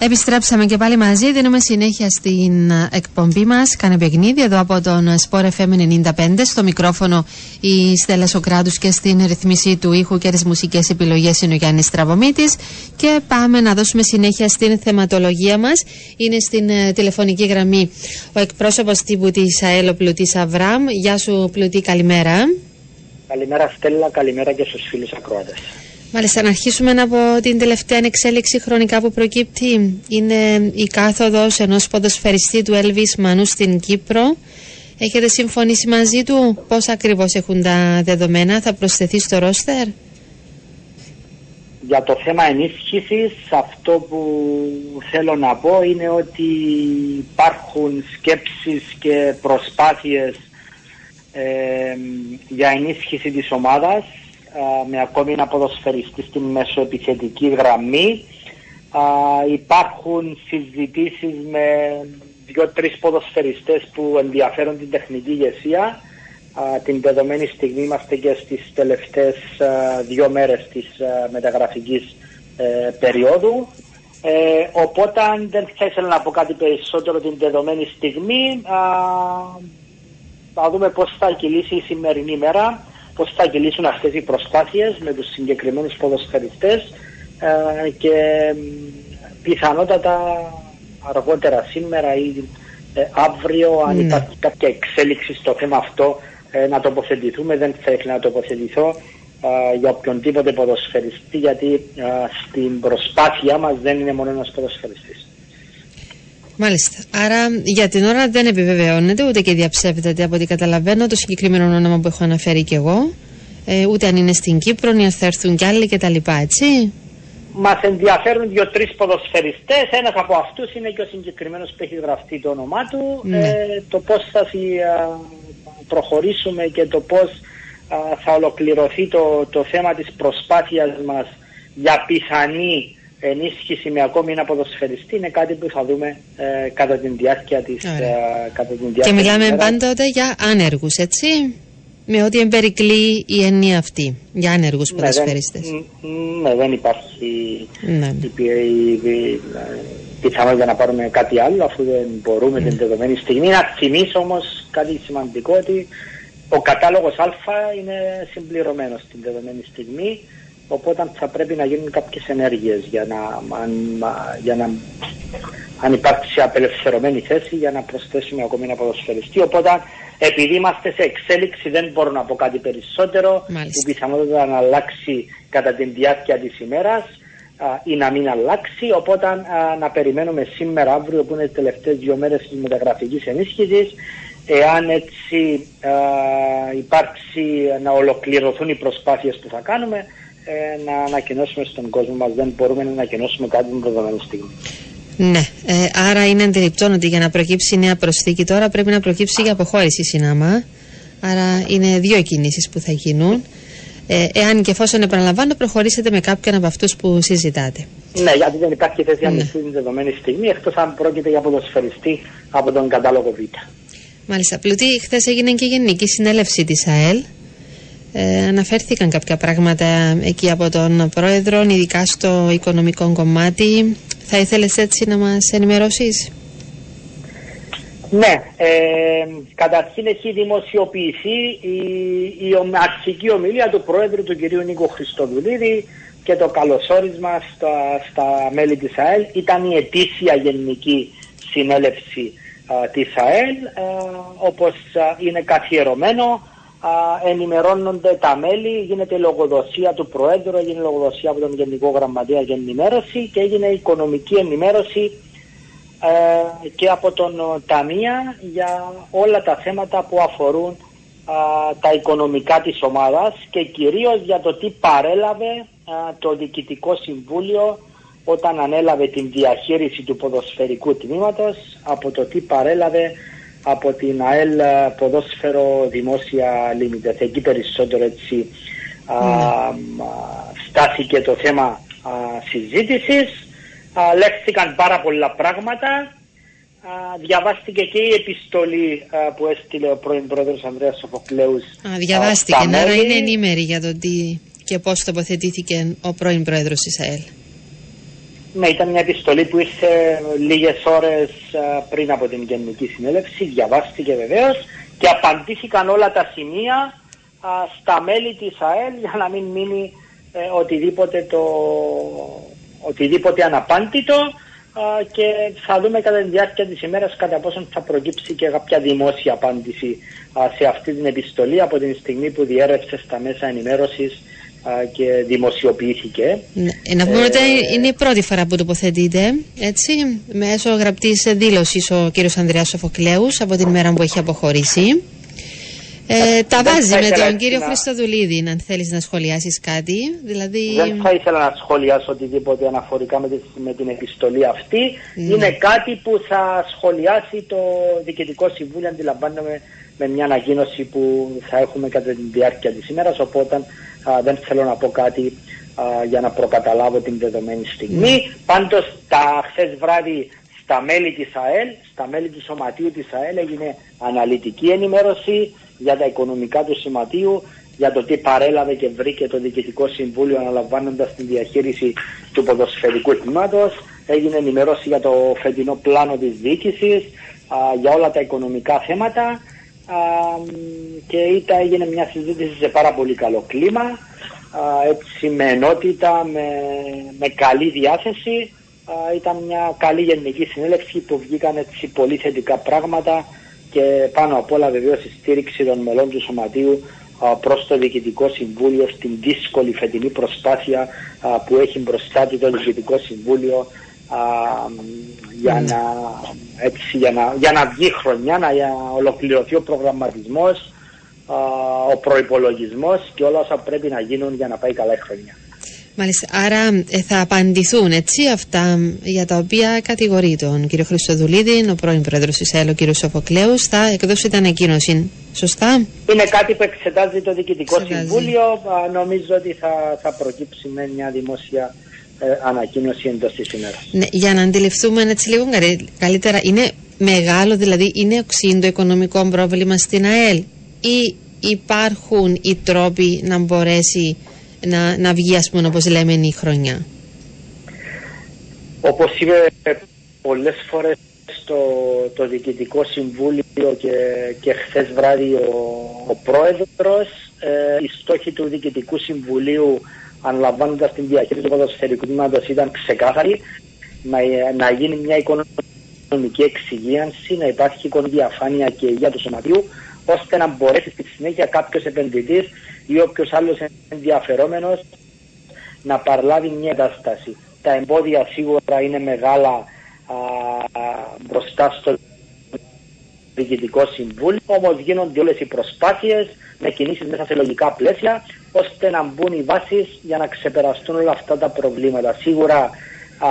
Επιστρέψαμε και πάλι μαζί, δίνουμε συνέχεια στην εκπομπή μας Κάνε Παιχνίδι εδώ από τον Sport εφ εμ ενενήντα πέντε. Στο μικρόφωνο η Στέλλα Σοκράτους και στην ρυθμίση του ήχου και τις μουσικές επιλογές είναι ο Γιάννης Στραβομήτης. Και πάμε να δώσουμε συνέχεια στην θεματολογία μας. Είναι στην ε, τηλεφωνική γραμμή ο εκπρόσωπος τύπου της ΑΕΛ, ο Πλουτής Αβραμ. Γεια σου Πλουτή, καλημέρα. Καλημέρα Στέλλα, καλημέρα και στους φίλους ακροατές. Μάλιστα, να αρχίσουμε από την τελευταία εξέλιξη χρονικά που προκύπτει. Είναι η κάθοδος ενός ποδοσφαιριστή του Έλβις Μανού στην Κύπρο. Έχετε συμφωνήσει μαζί του? Πώς ακριβώς έχουν τα δεδομένα? Θα προσθεθεί στο ρόστερ? Για το θέμα ενίσχυσης, αυτό που θέλω να πω είναι ότι υπάρχουν σκέψεις και προσπάθειες ε, για ενίσχυση της ομάδας με ακόμη ένα ποδοσφαιριστή στη μεσοεπιθετική γραμμή. Α, υπάρχουν συζητήσεις με δύο-τρεις ποδοσφαιριστές που ενδιαφέρουν την τεχνική ηγεσία. Α, την δεδομένη στιγμή είμαστε και στις τελευταίες α, δύο μέρες της α, μεταγραφικής ε, περίοδου. Ε, οπότε δεν θα ήθελα να πω κάτι περισσότερο την δεδομένη στιγμή. Α, θα δούμε πώς θα κυλήσει η σημερινή μέρα, πώς θα κυλήσουν αυτές οι προσπάθειες με τους συγκεκριμένους ποδοσφαιριστές ε, και πιθανότατα αργότερα σήμερα ή ε, αύριο mm. αν υπάρχει κάποια εξέλιξη στο θέμα αυτό ε, να τοποθετηθούμε. Δεν θα ήθελα να τοποθετηθώ ε, για οποιονδήποτε ποδοσφαιριστή, γιατί ε, στην προσπάθειά μας δεν είναι μόνο ένας ποδοσφαιριστής. Μάλιστα. Άρα για την ώρα δεν επιβεβαιώνεται ούτε και διαψεύδεται από ό,τι καταλαβαίνω το συγκεκριμένο όνομα που έχω αναφέρει και εγώ. ε, ούτε αν είναι στην Κύπρο, ή αν θα έρθουν κι άλλοι κτλ. Έτσι. Μας ενδιαφέρουν δύο-τρεις ποδοσφαιριστές. Ένας από αυτούς είναι και ο συγκεκριμένος που έχει γραφτεί το όνομά του. Ναι. Ε, το πώς θα προχωρήσουμε και το πώς α, θα ολοκληρωθεί το, το θέμα της προσπάθειας μας για πιθανή ενίσχυση με ακόμη ένα ποδοσφαιριστή είναι κάτι που θα δούμε ε, κατά την διάρκεια της ε, κατά την διάρκεια. Και μιλάμε πάντοτε για άνεργους, έτσι, με ό,τι εμπερικλεί η έννοια αυτή, για άνεργους ναι, ποδοσφαιριστές. Ναι, ναι, δεν υπάρχει ναι. πιθανότητα να πάρουμε κάτι άλλο, αφού δεν μπορούμε ναι. την δεδομένη στιγμή. Να θυμίσω όμως κάτι σημαντικό, ότι ο κατάλογος Α είναι συμπληρωμένος την δεδομένη στιγμή, οπότε θα πρέπει να γίνουν κάποιες ενέργειες για να, αν, για να, αν υπάρξει απελευθερωμένη θέση για να προσθέσουμε ακόμη ένα ποδοσφαιριστή. Οπότε επειδή είμαστε σε εξέλιξη δεν μπορώ να πω κάτι περισσότερο. Μάλιστα. Που πιθανότητα να αλλάξει κατά την διάρκεια της ημέρας α, ή να μην αλλάξει. Οπότε α, να περιμένουμε σήμερα, αύριο που είναι οι τελευταίες δύο μέρες της μεταγραφικής ενίσχυσης, εάν έτσι α, υπάρξει να ολοκληρωθούν οι προσπάθειες που θα κάνουμε, να ανακοινώσουμε στον κόσμο μας. Δεν μπορούμε να ανακοινώσουμε κάτι με δεδομένη στιγμή. Ναι, ε, άρα είναι αντιληπτόν ότι για να προκύψει νέα προσθήκη τώρα πρέπει να προκύψει για αποχώρηση συνάμα. Άρα είναι δύο κινήσεις που θα γίνουν. Ε, εάν και εφόσον, επαναλαμβάνω, προχωρήσετε με κάποιον από αυτούς που συζητάτε. Ναι, γιατί δεν υπάρχει θέση ναι. ανοιχτή την δεδομένη στιγμή, εκτός αν πρόκειται για ποδοσφαιριστή από τον κατάλογο Β. Μάλιστα. Πλουτή, χθες έγινε και η γενική συνέλευση της ΑΕΛ. Ε, αναφέρθηκαν κάποια πράγματα εκεί από τον πρόεδρο, ειδικά στο οικονομικό κομμάτι. Θα ήθελες έτσι να μας ενημερώσεις? Ναι, ε, καταρχήν έχει δημοσιοποιηθεί η, η αρχική ομιλία του πρόεδρου, του κυρίου Νίκου Χριστοδουλίδη, και το καλωσόρισμα στα, στα μέλη της ΑΕΛ. Ήταν η ετήσια γενική συνέλευση α, της ΑΕΛ, α, όπως α, είναι καθιερωμένο. Uh, ενημερώνονται τα μέλη, γίνεται λογοδοσία του Προέδρου, έγινε λογοδοσία από τον Γενικό Γραμματέα για ενημέρωση και έγινε οικονομική ενημέρωση uh, και από τον Ταμεία για όλα τα θέματα που αφορούν uh, τα οικονομικά της ομάδας και κυρίως για το τι παρέλαβε uh, το Διοικητικό Συμβούλιο όταν ανέλαβε την διαχείριση του ποδοσφαιρικού τμήματος, από το τι παρέλαβε από την ΑΕΛ Ποδόσφαιρο Δημόσια Limited. Εκεί περισσότερο έτσι mm. α, στάθηκε το θέμα α, συζήτησης. Α, λέχθηκαν πάρα πολλά πράγματα. Α, διαβάστηκε και η επιστολή α, που έστειλε ο πρώην πρόεδρος Ανδρέας Σοφοκλέους. Α, διαβάστηκε. Α, άρα είναι ενήμερη για το τι και πώς τοποθετήθηκε ο πρώην πρόεδρος της ΑΕΛ. Ναι, ήταν μια επιστολή που ήρθε λίγες ώρες α, πριν από την Γενική Συνέλευση, διαβάστηκε βεβαίως και απαντήθηκαν όλα τα σημεία α, στα μέλη της ΑΕΛ για να μην μείνει ε, οτιδήποτε, το, οτιδήποτε αναπάντητο α, και θα δούμε κατά τη διάρκεια της ημέρας κατά πόσον θα προκύψει και κάποια δημόσια απάντηση α, σε αυτή την επιστολή από την στιγμή που διέρευσε στα μέσα ενημέρωσης και δημοσιοποιήθηκε. Ναι, να πούμε ότι ε, είναι η πρώτη φορά που τοποθετείται, έτσι, μέσω γραπτής δήλωσης ο κύριος Ανδρέας Σοφοκλέους από την μέρα που έχει αποχωρήσει. Ε, τα βάζει με τον κύριο να... Χριστοδουλίδη, αν θέλεις να σχολιάσεις κάτι. Δηλαδή... Δεν θα ήθελα να σχολιάσω οτιδήποτε αναφορικά με, τη, με την επιστολή αυτή. Ναι. Είναι κάτι που θα σχολιάσει το Διοικητικό Συμβούλιο, αντιλαμβάνομαι, με μια ανακοίνωση που θα έχουμε κατά τη διάρκεια της ημέρας, οπότε α, δεν θέλω να πω κάτι α, για να προκαταλάβω την δεδομένη στιγμή. Mm. Πάντως, τα χθες βράδυ στα μέλη της ΑΕΛ, στα μέλη του Σωματείου της ΑΕΛ έγινε αναλυτική ενημέρωση για τα οικονομικά του Σωματείου, για το τι παρέλαβε και βρήκε το Διοικητικό Συμβούλιο αναλαμβάνοντας την διαχείριση του ποδοσφαιρικού τμήματος. Έγινε ενημέρωση για το φετινό πλάνο της διοίκησης, α, για όλα τα οικονομικά θέματα. Uh, και ήταν, έγινε μια συζήτηση σε πάρα πολύ καλό κλίμα, uh, έτσι, με ενότητα, με, με καλή διάθεση. Uh, ήταν μια καλή γενική συνέλευση που βγήκαν έτσι πολύ θετικά πράγματα και πάνω απ' όλα βεβαίως η στήριξη των μελών του Σωματείου uh, προς το Διοικητικό Συμβούλιο στην δύσκολη φετινή προσπάθεια uh, που έχει μπροστά του το Διοικητικό Συμβούλιο Uh, για, mm. να, έτσι, για, να, για να βγει χρονιά, να για, ολοκληρωθεί ο προγραμματισμός ο προϋπολογισμός και όλα όσα πρέπει να γίνουν για να πάει καλά η χρονιά. Μάλιστα. Άρα θα απαντηθούν έτσι αυτά για τα οποία κατηγορεί τον κύριο Χριστοδουλίδη, ο πρώην πρόεδρος της ΑΕΛ, ο κύριος Σοφοκλέους, θα εκδώσει την ανακοίνωση. Σωστά. Είναι κάτι που εξετάζει το Διοικητικό εξετάζει. Συμβούλιο. Νομίζω ότι θα, θα προκύψει με μια δημόσια ε, ανακοίνωση εντός της ημέρας. Ναι, για να αντιληφθούμε έτσι λίγο καλύτερα, είναι μεγάλο, δηλαδή είναι οξύν το οικονομικό πρόβλημα στην ΑΕΛ ή υπάρχουν οι τρόποι να μπορέσει να, να βγει, ας πούμε, όπως λέμε, η χρονιά? Όπως είπε πολλές φορές στο το Διοικητικό Συμβούλιο και, και χθες βράδυ ο, ο Πρόεδρος, ε, οι στόχοι του Διοικητικού Συμβουλίου αναλαμβάνοντας την διαχείριση του ποδοσφαιρικού τμήματος ήταν ξεκάθαροι, να, να γίνει μια οικονομική εξυγίανση, να υπάρχει οικονομική διαφάνεια και υγεία του σωματείου, ώστε να μπορέσει στη συνέχεια κάποιος επενδυτής ή όποιος άλλος ενδιαφερόμενος να παραλάβει μια κατάσταση. Τα εμπόδια σίγουρα είναι μεγάλα α, μπροστά στο Διοικητικό Συμβούλιο, όμως γίνονται όλες οι προσπάθειες με κινήσεις μέσα σε λογικά πλαίσια, ώστε να μπουν οι βάσεις για να ξεπεραστούν όλα αυτά τα προβλήματα. Σίγουρα α,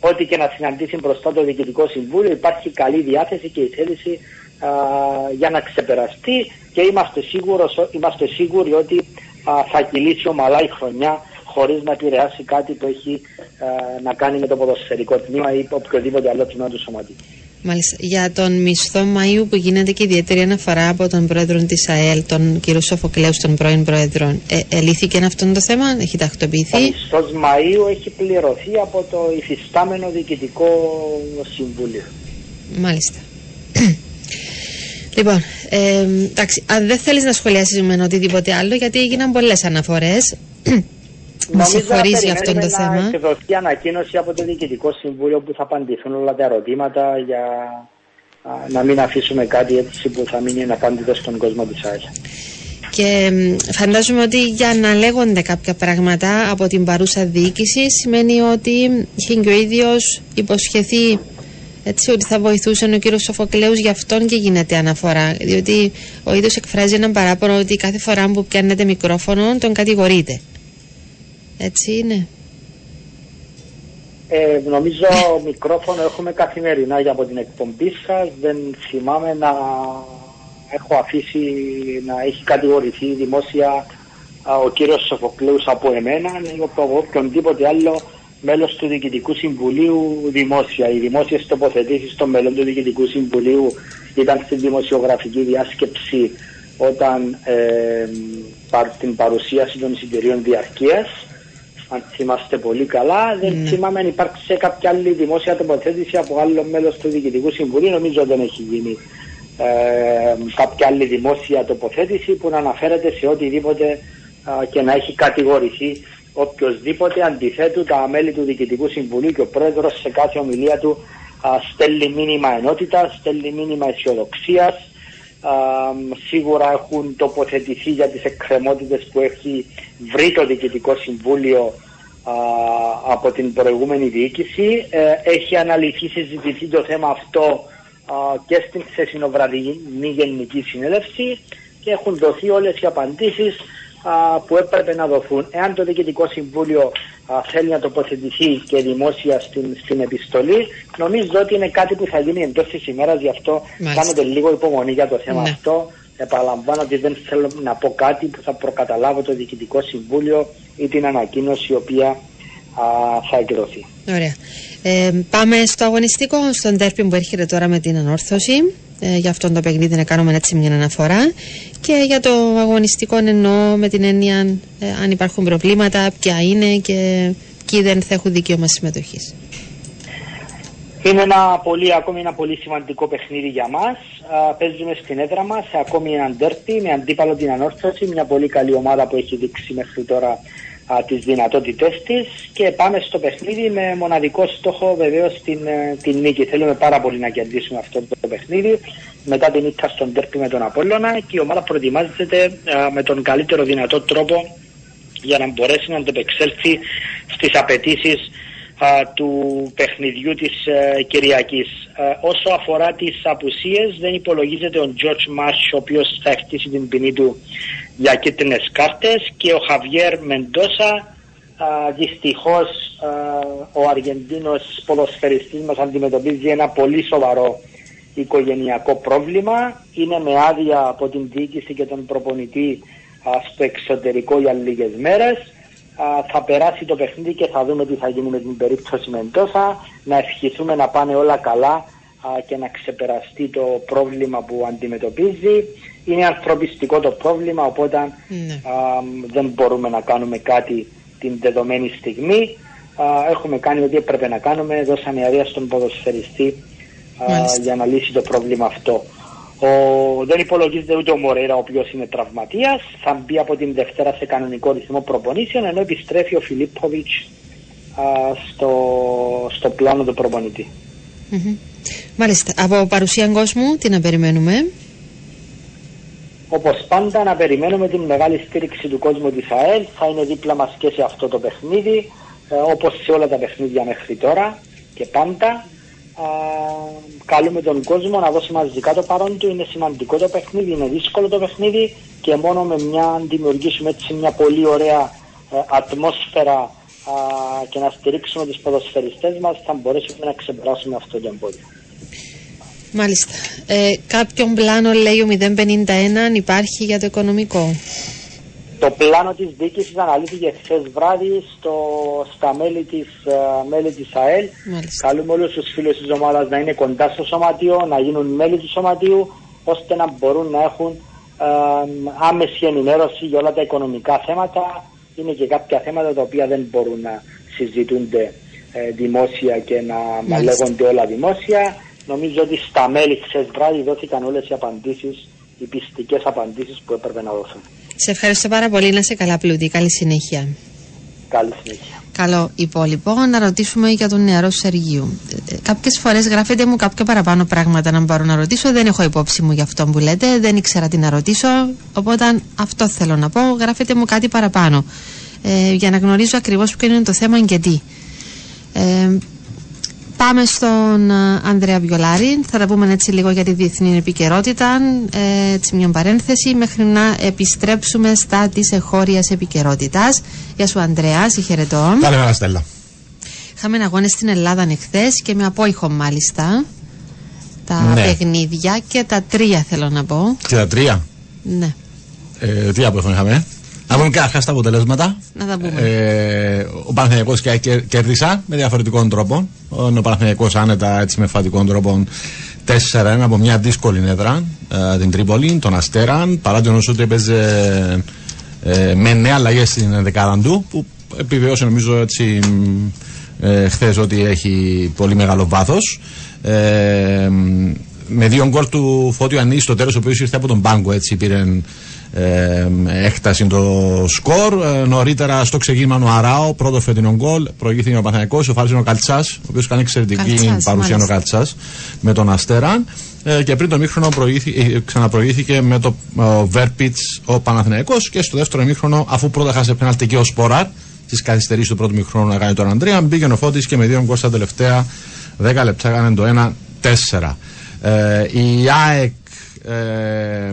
ό,τι και να συναντήσει μπροστά το Διοικητικό Συμβούλιο, υπάρχει καλή διάθεση και η θέληση Uh, για να ξεπεραστεί και είμαστε, σίγουρος, είμαστε σίγουροι ότι uh, θα κυλήσει ομαλά η χρονιά χωρίς να επηρεάσει κάτι που έχει uh, να κάνει με το ποδοσφαιρικό τμήμα ή οποιοδήποτε άλλο τμήμα του σωματίου. Μάλιστα. Για τον μισθό Μαΐου που γίνεται και ιδιαίτερη αναφορά από τον πρόεδρο της ΑΕΛ, τον κύριο Σοφοκλέου, τον πρώην πρόεδρο, ε, ελήθηκε αυτό το θέμα, έχει τακτοποιηθεί? Ο μισθός Μαΐου έχει πληρωθεί από το υφιστάμενο Διοικητικό Συμβούλιο. Μάλιστα. Λοιπόν, ε, εντάξει, αν δεν θέλεις να σχολιάσεις με οτιδήποτε άλλο, γιατί έγιναν πολλές αναφορές. Με συγχωρείς για αυτό το θέμα. Νομίζω θα εκδοθεί ανακοίνωση από το Διοικητικό Συμβούλιο που θα απαντηθούν όλα τα ερωτήματα για α, να μην αφήσουμε κάτι έτσι που θα μείνει αναπάντητο στον κόσμο της ΑΕΛ. Και φαντάζομαι ότι για να λέγονται κάποια πράγματα από την παρούσα διοίκηση σημαίνει ότι είχε και ο ίδιος υποσχεθεί, έτσι, ότι θα βοηθούσε ο κύριος Σοφοκλέους, γι' αυτόν και γίνεται αναφορά. Διότι ο ίδιος εκφράζει έναν παράπονο ότι κάθε φορά που πιάνετε μικρόφωνο τον κατηγορείτε. Έτσι είναι? Ε, νομίζω μικρόφωνο έχουμε καθημερινά για από την εκπομπή σας. Δεν θυμάμαι να έχω αφήσει να έχει κατηγορηθεί δημόσια ο κύριος Σοφοκλέους από εμένα ή από οποιονδήποτε άλλο μέλος του Διοικητικού Συμβουλίου δημόσια. Οι δημόσιες τοποθετήσεις των μέλων του Διοικητικού Συμβουλίου ήταν στη δημοσιογραφική διάσκεψη όταν ε, παρ, την παρουσίαση των εισιτηρίων διαρκείας. Αν θυμάστε πολύ καλά, mm. δεν θυμάμαι αν υπάρξει κάποια άλλη δημόσια τοποθέτηση από άλλο μέλος του Διοικητικού Συμβουλίου. Νομίζω δεν έχει γίνει ε, κάποια άλλη δημόσια τοποθέτηση που να αναφέρεται σε οτιδήποτε ε, και να έχει κατηγορηθεί οποιοςδήποτε. Αντιθέτου, τα μέλη του Διοικητικού Συμβουλίου και ο Πρόεδρος σε κάθε ομιλία του α, στέλνει μήνυμα ενότητας, στέλνει μήνυμα αισιοδοξίας. Σίγουρα έχουν τοποθετηθεί για τις εκκρεμότητες που έχει βρει το Διοικητικό Συμβούλιο α, από την προηγούμενη διοίκηση. Ε, έχει αναλυθεί, συζητηθεί το θέμα αυτό α, και στην χθεσινοβραδινή Γενική Συνέλευση και έχουν δοθεί όλες οι απαντήσεις που έπρεπε να δοθούν. Εάν το Διοικητικό Συμβούλιο α, θέλει να τοποθετηθεί και δημόσια στην, στην επιστολή, νομίζω ότι είναι κάτι που θα γίνει εντός της ημέρας, γι' αυτό κάνετε λίγο υπομονή για το θέμα ναι. αυτό. Επαναλαμβάνω ότι δεν θέλω να πω κάτι που θα προκαταλάβω το Διοικητικό Συμβούλιο ή την ανακοίνωση η οποία α, θα εκδοθεί. Ωραία. Ε, πάμε στο αγωνιστικό, στον τέρπι που έρχεται τώρα με την Ανόρθωση. Ε, για αυτόν το παιχνίδι να κάνουμε έτσι μια αναφορά και για το αγωνιστικό εννοώ με την έννοια ε, αν υπάρχουν προβλήματα, ποια είναι και ποιοι δεν θα έχουν δικαίωμα συμμετοχής. Είναι ένα πολύ, ακόμη ένα πολύ σημαντικό παιχνίδι για μας. Α, παίζουμε στην έδρα μας σε ακόμη έναν ντέρπι με αντίπαλο την Ανόρθωση, μια πολύ καλή ομάδα που έχει δείξει μέχρι τώρα α, τις δυνατότητές της, και πάμε στο παιχνίδι με μοναδικό στόχο βεβαίως την, την νίκη. Θέλουμε πάρα πολύ να κερδίσουμε αυτό το παιχνίδι μετά την νίκη στον ντέρπι με τον Απόλλωνα, και η ομάδα προετοιμάζεται α, με τον καλύτερο δυνατό τρόπο για να μπορέσει να αντεπεξέλθει στις απαιτήσεις α, του παιχνιδιού της ε, Κυριακής. Ε, όσο αφορά τις απουσίες, δεν υπολογίζεται ο Τζορτζ Μάρς, ο οποίος θα χτίσει την ποινή του για κίτρινες κάρτες, και ο Χαβιέρ Μεντόσα. Uh, δυστυχώς uh, ο Αργεντίνος ποδοσφαιριστής μας αντιμετωπίζει ένα πολύ σοβαρό οικογενειακό πρόβλημα. Είναι με άδεια από την διοίκηση και τον προπονητή uh, στο εξωτερικό για λίγες μέρες. Uh, θα περάσει το παιχνίδι και θα δούμε τι θα γίνει με την περίπτωση Μεντόσα. Να ευχηθούμε να πάνε όλα καλά uh, και να ξεπεραστεί το πρόβλημα που αντιμετωπίζει. Είναι ανθρωπιστικό το πρόβλημα, οπότε ναι. uh, δεν μπορούμε να κάνουμε κάτι την δεδομένη στιγμή. Α, έχουμε κάνει ό,τι έπρεπε να κάνουμε, δώσαμε άδεια στον ποδοσφαιριστή α, για να λύσει το πρόβλημα αυτό. Ο, δεν υπολογίζεται ούτε ο Μορέρα, ο οποίος είναι τραυματίας, θα μπει από την Δευτέρα σε κανονικό ρυθμό προπονήσεων, ενώ επιστρέφει ο Φιλίπποβιτς στο, στο πλάνο του προπονητή. Mm-hmm. Μάλιστα, από παρουσία κόσμου τι να περιμένουμε? Όπως πάντα, να περιμένουμε την μεγάλη στήριξη του κόσμου της ΑΕΛ. Θα είναι δίπλα μας και σε αυτό το παιχνίδι, ε, όπως σε όλα τα παιχνίδια μέχρι τώρα και πάντα. Ε, καλούμε τον κόσμο να δώσει μαζικά το παρόν του. Είναι σημαντικό το παιχνίδι, είναι δύσκολο το παιχνίδι και μόνο με μια δημιουργήσουμε έτσι μια πολύ ωραία ε, ατμόσφαιρα ε, και να στηρίξουμε τους ποδοσφαιριστές μας, θα μπορέσουμε να ξεπεράσουμε αυτό το εμπόδιο. Μάλιστα. Ε, κάποιον πλάνο, λέει ο μηδέν πενήντα ένα, αν υπάρχει για το οικονομικό. Το πλάνο της διοίκησης αναλύθηκε χθες βράδυ στο, στα μέλη της, uh, μέλη της ΑΕΛ. Μάλιστα. Καλούμε όλους τους φίλους της ομάδας να είναι κοντά στο σωματείο, να γίνουν μέλη του σωματείου, ώστε να μπορούν να έχουν uh, άμεση ενημέρωση για όλα τα οικονομικά θέματα. Είναι και κάποια θέματα τα οποία δεν μπορούν να συζητούνται uh, δημόσια και να, να λέγονται όλα δημόσια. Νομίζω ότι στα μέλη χθες βράδυ δόθηκαν όλες οι απαντήσεις, οι πιστικές απαντήσεις που έπρεπε να δώσουν. Σε ευχαριστώ πάρα πολύ. Να είσαι καλά, Πλούτη. Καλή συνέχεια. Καλή συνέχεια. Καλό υπόλοιπο. Να ρωτήσουμε για τον νεαρό Σεργίου. Κάποιες φορές γράφετε μου κάποια παραπάνω πράγματα να μπορώ να ρωτήσω. Δεν έχω υπόψη μου για αυτό που λέτε. Δεν ήξερα τι να ρωτήσω. Οπότε αυτό θέλω να πω. Γράφετε μου κάτι παραπάνω. Ε, για να γνωρίζω ακριβώς ποιο είναι το θέμα και τι. Ε, Πάμε στον Ανδρέα Βιολάρη. Θα τα πούμε έτσι λίγο για τη διεθνή επικαιρότητα. Έτσι, μια παρένθεση, μέχρι να επιστρέψουμε στα της εγχώριας επικαιρότητας. Γεια σου, Ανδρέα, σε χαιρετώ. Καλημέρα, Στέλλα. Είχαμε αγώνες στην Ελλάδα εχθές και με απόϊχο μάλιστα τα ναι. παιχνίδια και τα τρία, θέλω να πω. Και τα τρία. Ναι. Ε, τι απόϊχο είχαμε. Να πούμε καταρχάς τα αποτελέσματα. Να τα πούμε. Ε, ο Παναθηναϊκός και ΑΕΚ κέρδισαν με διαφορετικών τρόπων. Ο Παναθηναϊκός άνετα, έτσι, με φατικών τρόπων, τέσσερα ένα από μια δύσκολη έδρα, ε, την Τρίπολη, τον Αστέραν. Παρά τον Οσούτ έπαιζε ε, με νέα αλλαγές στην δεκάδα του, που επιβεβαίωσε νομίζω έτσι ε, χθες ότι έχει πολύ μεγάλο βάθος. Ε, με δύο γκολ του Φώτιου Ανή στο τέλος, ο οποίος ήρθε από τον πάγκο, έτσι πήρε Ε, έκταση το σκορ. Ε, νωρίτερα στο ξεκίνημα ο Αράο, πρώτο φετινό γκολ, προηγήθηκε ο Παναθηναϊκός, ο Φάρσινο Καλτσάς, ο οποίος κάνει εξαιρετική Καλτσάς, παρουσία ο Καλτσάς με τον Αστέραν. Ε, και πριν το μήχρονο ε, ξαναπροηγήθηκε με το Βέρπιτς ο, ο Παναθηναϊκός, και στο δεύτερο μήχρονο, αφού πρώτα χάσε πέναλτι και ο Σποράρ στις καθυστερήσεις του πρώτου μήχρονου να κάνει τον Αντρέα, μπήκε ο Φώτης και με δύο γκολ στα τελευταία δέκα λεπτά έκανε το ένα τέσσερα. Ε, η ΑΕΚ, Ε,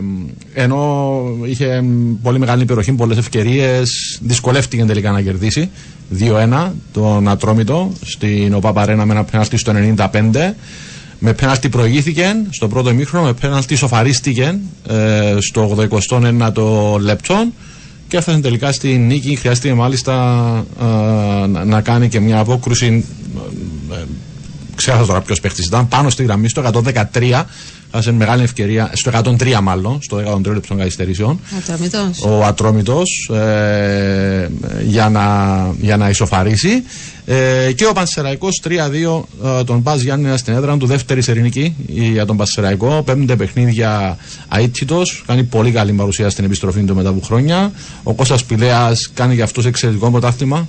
ενώ είχε πολύ μεγάλη υπεροχή, πολλές ευκαιρίες, δυσκολεύτηκε τελικά να κερδίσει δύο ένα τον Ατρόμητο στην ΟΠΑΠ Αρένα με ένα πέναλτι στο ενενήντα πέντε. Με πέναλτι προηγήθηκε στο πρώτο ημίχρονο, με πέναλτι σοφαρίστηκε ε, στο ογδοηκοστό ένατο λεπτό και έφτασε τελικά στη νίκη. Χρειάστηκε μάλιστα ε, να, να κάνει και μια απόκρουση. Ε, ε, Ξέχασα τώρα ποιος παίχτης ήταν, πάνω στη γραμμή στο εκατόν δεκατρία. Άσε μεγάλη ευκαιρία, στο εκατόν τρία μάλλον, στο εκατόν τρία λεπτών καθυστερήσεων. Ατρόμητος. Ο Ατρόμητος ε, για, να, για να ισοφαρίσει. Ε, και ο Πανσεραϊκός τρία δύο ε, τον Πας Γιάννηνα στην έδρα του, δεύτερη σερινική για τον Πανσεραϊκό. Πέμπτε παιχνίδια αίτητος, κάνει πολύ καλή παρουσία στην επιστροφή του μετά από χρόνια. Ο Κώστας Πηλέας κάνει για αυτός εξαιρετικό πρωτάθλημα.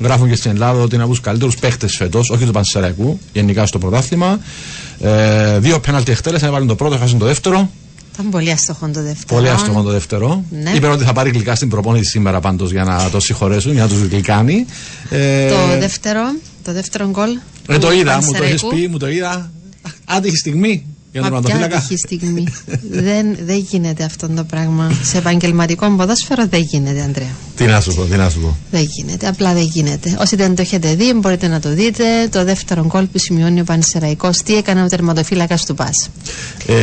Γράφουν και στην Ελλάδα ότι είναι από τους καλύτερους παίχτες φέτος, όχι του Πανσεραϊκού, γενικά στο πρωτάθλημα. Ε, δύο πέναλτι εκτέλεσαν, έβαλαν το πρώτο, έχασαν το δεύτερο. Ήταν πολύ αστοχόν το δεύτερο. Πολύ αστοχόν το δεύτερο. Ναι. Είπε ότι θα πάρει γλυκά στην προπόνηση σήμερα πάντως για να το συγχωρέσουν, για να τους γλυκάνει. Ε... Το δεύτερο, το δεύτερο γκολ. Ε, το είδα, μου το έχεις πει, μου το είδα. Άτυχη στιγμή. Για μα ποια άτυχη στιγμή. δεν, δεν γίνεται αυτό το πράγμα. Σε επαγγελματικό ποδόσφαιρο δεν γίνεται, Ανδρέα. Τι να σου πω, τι να σου πω. Δεν γίνεται, απλά δεν γίνεται. Όσοι δεν το έχετε δει, μπορείτε να το δείτε. Το δεύτερο γκολ που σημειώνει ο Πανσεραϊκός, τι έκανε ο τερματοφύλακας του ΠΑΣ. Ε,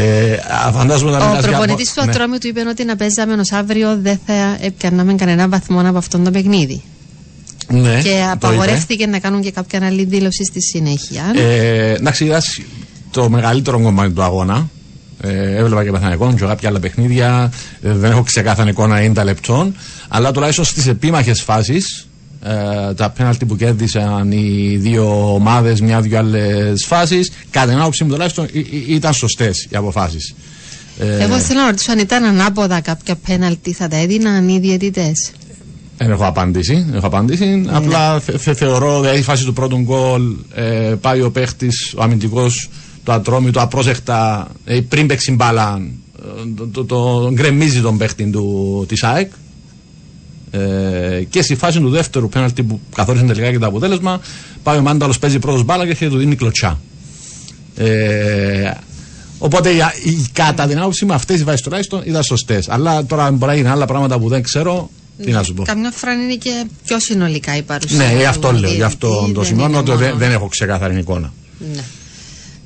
φαντάζομαι να ο προπονητής του Ατρόμη ναι. του είπε ότι να παίζαμε ως αύριο δεν θα έπιαναμε κανένα βαθμό από αυτό το παιχνίδι. Ναι, και απαγορεύτηκε να κάνουν και κάποια άλλη δήλωση στη συνέχεια. Ε, να ξηγιάσει. Το μεγαλύτερο κομμάτι του αγώνα. Ε, έβλεπα και Παθανεκόν και κάποια άλλα παιχνίδια. Ε, δεν έχω ξεκάθαρη εικόνα ενενήντα λεπτών. Αλλά τουλάχιστον στις επίμαχες φάσεις, ε, τα πέναλτι που κέρδισαν οι δύο ομάδες, μια-δυο άλλες φάσεις, κατά την άποψή μου τουλάχιστον ή, ή, ήταν σωστές οι αποφάσεις. Ε, Εγώ θέλω να ρωτήσω αν ήταν ανάποδα κάποια πέναλτι, θα τα έδιναν οι διαιτητές. Δεν έχω απαντήσει, έχω απαντήσει. Ναι. Απλά θε, θε, θεωρώ, δηλαδή η φάση του πρώτου γκολ, ε, πάει ο παίχτης, ο αμυντικός. Το Ατρόμητο απρόσεκτα πριν παίξει μπάλα το, το, το γκρεμίζει τον παίχτη της ΑΕΚ, ε, και στη φάση του δεύτερου πέναλτι που καθόρισε τελικά και το αποτέλεσμα, πάει ο Μάνταλος, παίζει πρώτος μπάλα και του δίνει κλωτσιά. Ε, οπότε η, η κατά την άποψη με αυτές οι βάσεις τουλάχιστον ήταν σωστές. Αλλά τώρα μπορεί να γίνουν άλλα πράγματα που δεν ξέρω. Τι να σου πω. Καμιά φορά είναι και πιο συνολικά η παρουσία. Ναι, γι' αυτό λέω. Γι' αυτό το σημειώνω ότι δεν, δεν έχω ξεκάθαρη εικόνα. Ναι.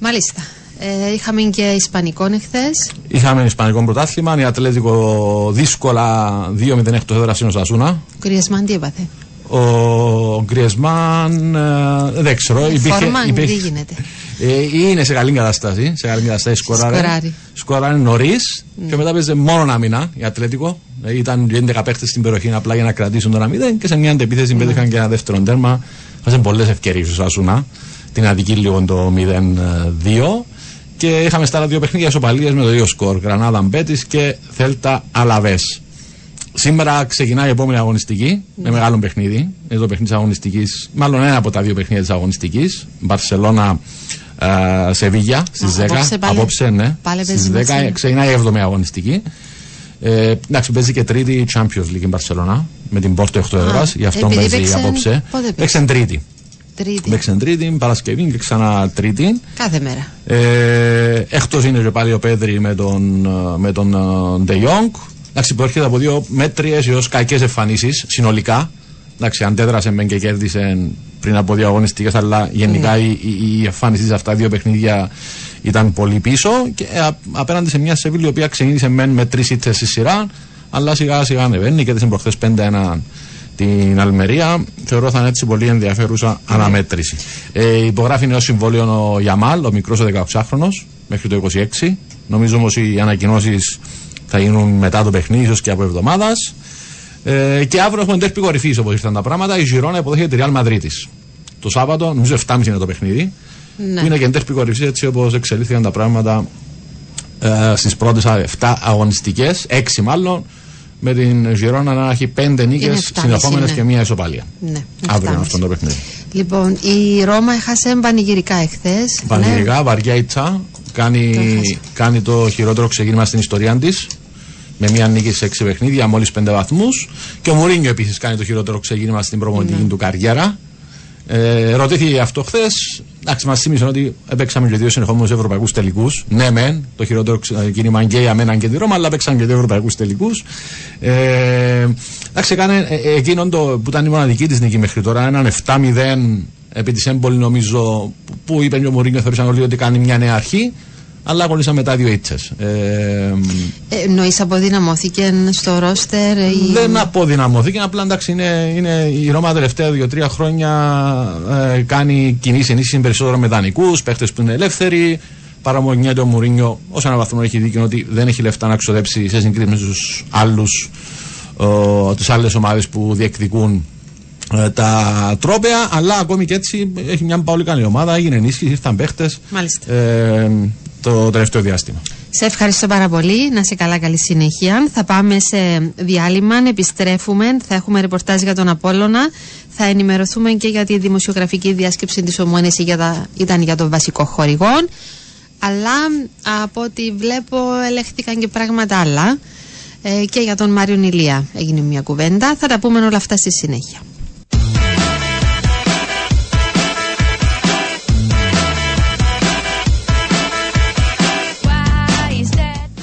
Μάλιστα. Ε, είχαμε και Ισπανικό εχθές. Είχαμε Ισπανικό πρωτάθλημα. Η Ατλέτικο δύσκολα δύο μηδέν εκτός έδρας στην Οσασούνα. Ο Γκριεσμάν τι έπαθε. Ο, ο Γκριεσμάν ε, δεν ξέρω. Η φόρμα δεν γίνεται. Ε, είναι σε καλή κατάσταση. Σε καλή κατάσταση. Σκοράρει. Σκοράρει, σκοράρει νωρίς. Mm. Και μετά παίζει μόνο ένα μήνα η Ατλέτικο. Ε, ήταν έντεκα παίχτες στην περιοχή απλά για να κρατήσουν το ένα μηδέν. Και σε μια αντεπίθεση mm. πέτυχαν και ένα δεύτερο τέρμα. Είχαν πολλές ευκαιρίες ο Οσασούνα. Την αδική λίγο το μηδέν δύο και είχαμε στα άλλα δύο παιχνίδια ισοπαλίες με το ίδιο σκορ, Γρανάδα Μπέτης και Θέλτα Αλαβές. Σήμερα ξεκινάει η επόμενη αγωνιστική με μεγάλο παιχνίδι, είναι το παιχνίδι της αγωνιστικής, μάλλον ένα από τα δύο παιχνίδια της αγωνιστικής, Μπαρσελώνα Σεβίγια στις δέκα, απόψε, πάλι, απόψε ναι, πάλι στις δέκα ξεκινάει η έβδομη αγωνιστική. Ε, εντάξει, παίζει και τρίτη η Champions League η Μπαρσελώνα με την Πόρτο εκτός έδρας, γι' αυτό παίζει παίξεν, απόψε, παίξεν τρίτη. Παίξαν Τρίτη, Παρασκευή και ξανά Τρίτη. Κάθε μέρα. Ε, Εκτός είναι και πάλι ο Πέδρη με τον, με τον uh, De Jong. Εντάξει, προέρχεται από δύο μέτριες έως κακές εμφανίσεις συνολικά. Εντάξει, αντέδρασε μεν και κέρδισε πριν από δύο αγωνιστικές, αλλά γενικά mm. η, η, η εμφάνιση σε αυτά δύο παιχνίδια ήταν πολύ πίσω. Και α, απέναντι σε μια Σεβίλη η οποία ξεκίνησε μεν με τρεις ήττες στη σειρά, αλλά σιγά σιγά ανεβαίνει. Κέρδισε προχθές πέντε ένα. Την Αλμερία, θεωρώ θα είναι έτσι πολύ ενδιαφέρουσα mm. αναμέτρηση. Ε, υπογράφει νέο συμβόλαιο ο Γιαμάλ, ο μικρός ο δεκαοξάχρονος, μέχρι το είκοσι έξι. Νομίζω όμως οι ανακοινώσεις θα γίνουν μετά το παιχνίδι, ίσως και από εβδομάδας. Ε, και αύριο έχουμε ντέρμπι κορυφής όπως ήρθαν τα πράγματα. Η Girona υποδέχεται τη Real Madrid της. Το Σάββατο, νομίζω επτά και μισή είναι το παιχνίδι. Mm. Που είναι και ντέρμπι κορυφής έτσι όπως εξελίχθηκαν τα πράγματα ε, στις πρώτες επτά αγωνιστικές, έξι μάλλον. Με την Girona να έχει πέντε νίκες συνεχόμενες και μία ισοπαλία. Ναι, αύριο είναι αυτό το παιχνίδι. Λοιπόν, η Ρώμα έχασε πανηγυρικά εχθές. Πανηγυρικά, ναι. Βαριά ήττα. Κάνει, κάνει το χειρότερο ξεκίνημα στην ιστορία της. Με μία νίκη σε έξι παιχνίδια, μόλις πέντε βαθμούς. Και ο Μουρίνιο επίσης κάνει το χειρότερο ξεκίνημα στην προπονητική ναι. του καριέρα. Ε, ρωτήθηκε αυτό χθες. Εντάξει, μας θύμισαν ότι έπαιξαμε και δύο συνεχόμενους ευρωπαϊκούς τελικούς. Ναι, μεν, το χειρότερο κίνημα και η Αμέναν και τη Ρώμα, αλλά παίξαν και δύο ευρωπαϊκούς τελικούς. Ε, εντάξει, έκανε ε, εκείνον το, που ήταν η μοναδική της νίκη μέχρι τώρα, έναν επτά μηδέν επί της Έμπολη, νομίζω, που είπε ο Μουρίνιο, θεωρήσαν όλοι ότι κάνει μια νέα αρχή. Αλλά κολλήσαμε μετά δύο ίτσες. Ε, Εννοείς αποδυναμώθηκε στο ρόστερ ή... Δεν αποδυναμώθηκε, απλά εντάξει είναι, είναι η Ρώμα τελευταία δύο-τρία χρόνια ε, κάνει κινήσεις ενίσχυση περισσότερο με δανεικούς, παίχτες που είναι ελεύθεροι. Παραμονιέται ο Μουρίνιο, ως έναν βαθμό έχει δίκιο ότι δεν έχει λεφτά να ξοδέψει σε συγκρίση με τους άλλους, ε, τις άλλες ομάδες που διεκδικούν τα τρόπαια, αλλά ακόμη και έτσι έχει μια πολύ καλή ομάδα, έγινε ενίσχυση, ήρθαν παίχτες ε, το τελευταίο διάστημα. Σε ευχαριστώ πάρα πολύ, να είσαι καλά, καλή συνέχεια. Θα πάμε σε διάλειμμα, επιστρέφουμε, θα έχουμε ρεπορτάζ για τον Απόλλωνα, θα ενημερωθούμε και για τη δημοσιογραφική διάσκεψη της Ομόνιας ήταν για τον βασικό χορηγό. αλλά από ό,τι βλέπω ελέγχθηκαν και πράγματα άλλα, ε, και για τον Μάριον Ηλία έγινε μια κουβέντα. Θα τα πούμε όλα αυτά στη συνέχεια.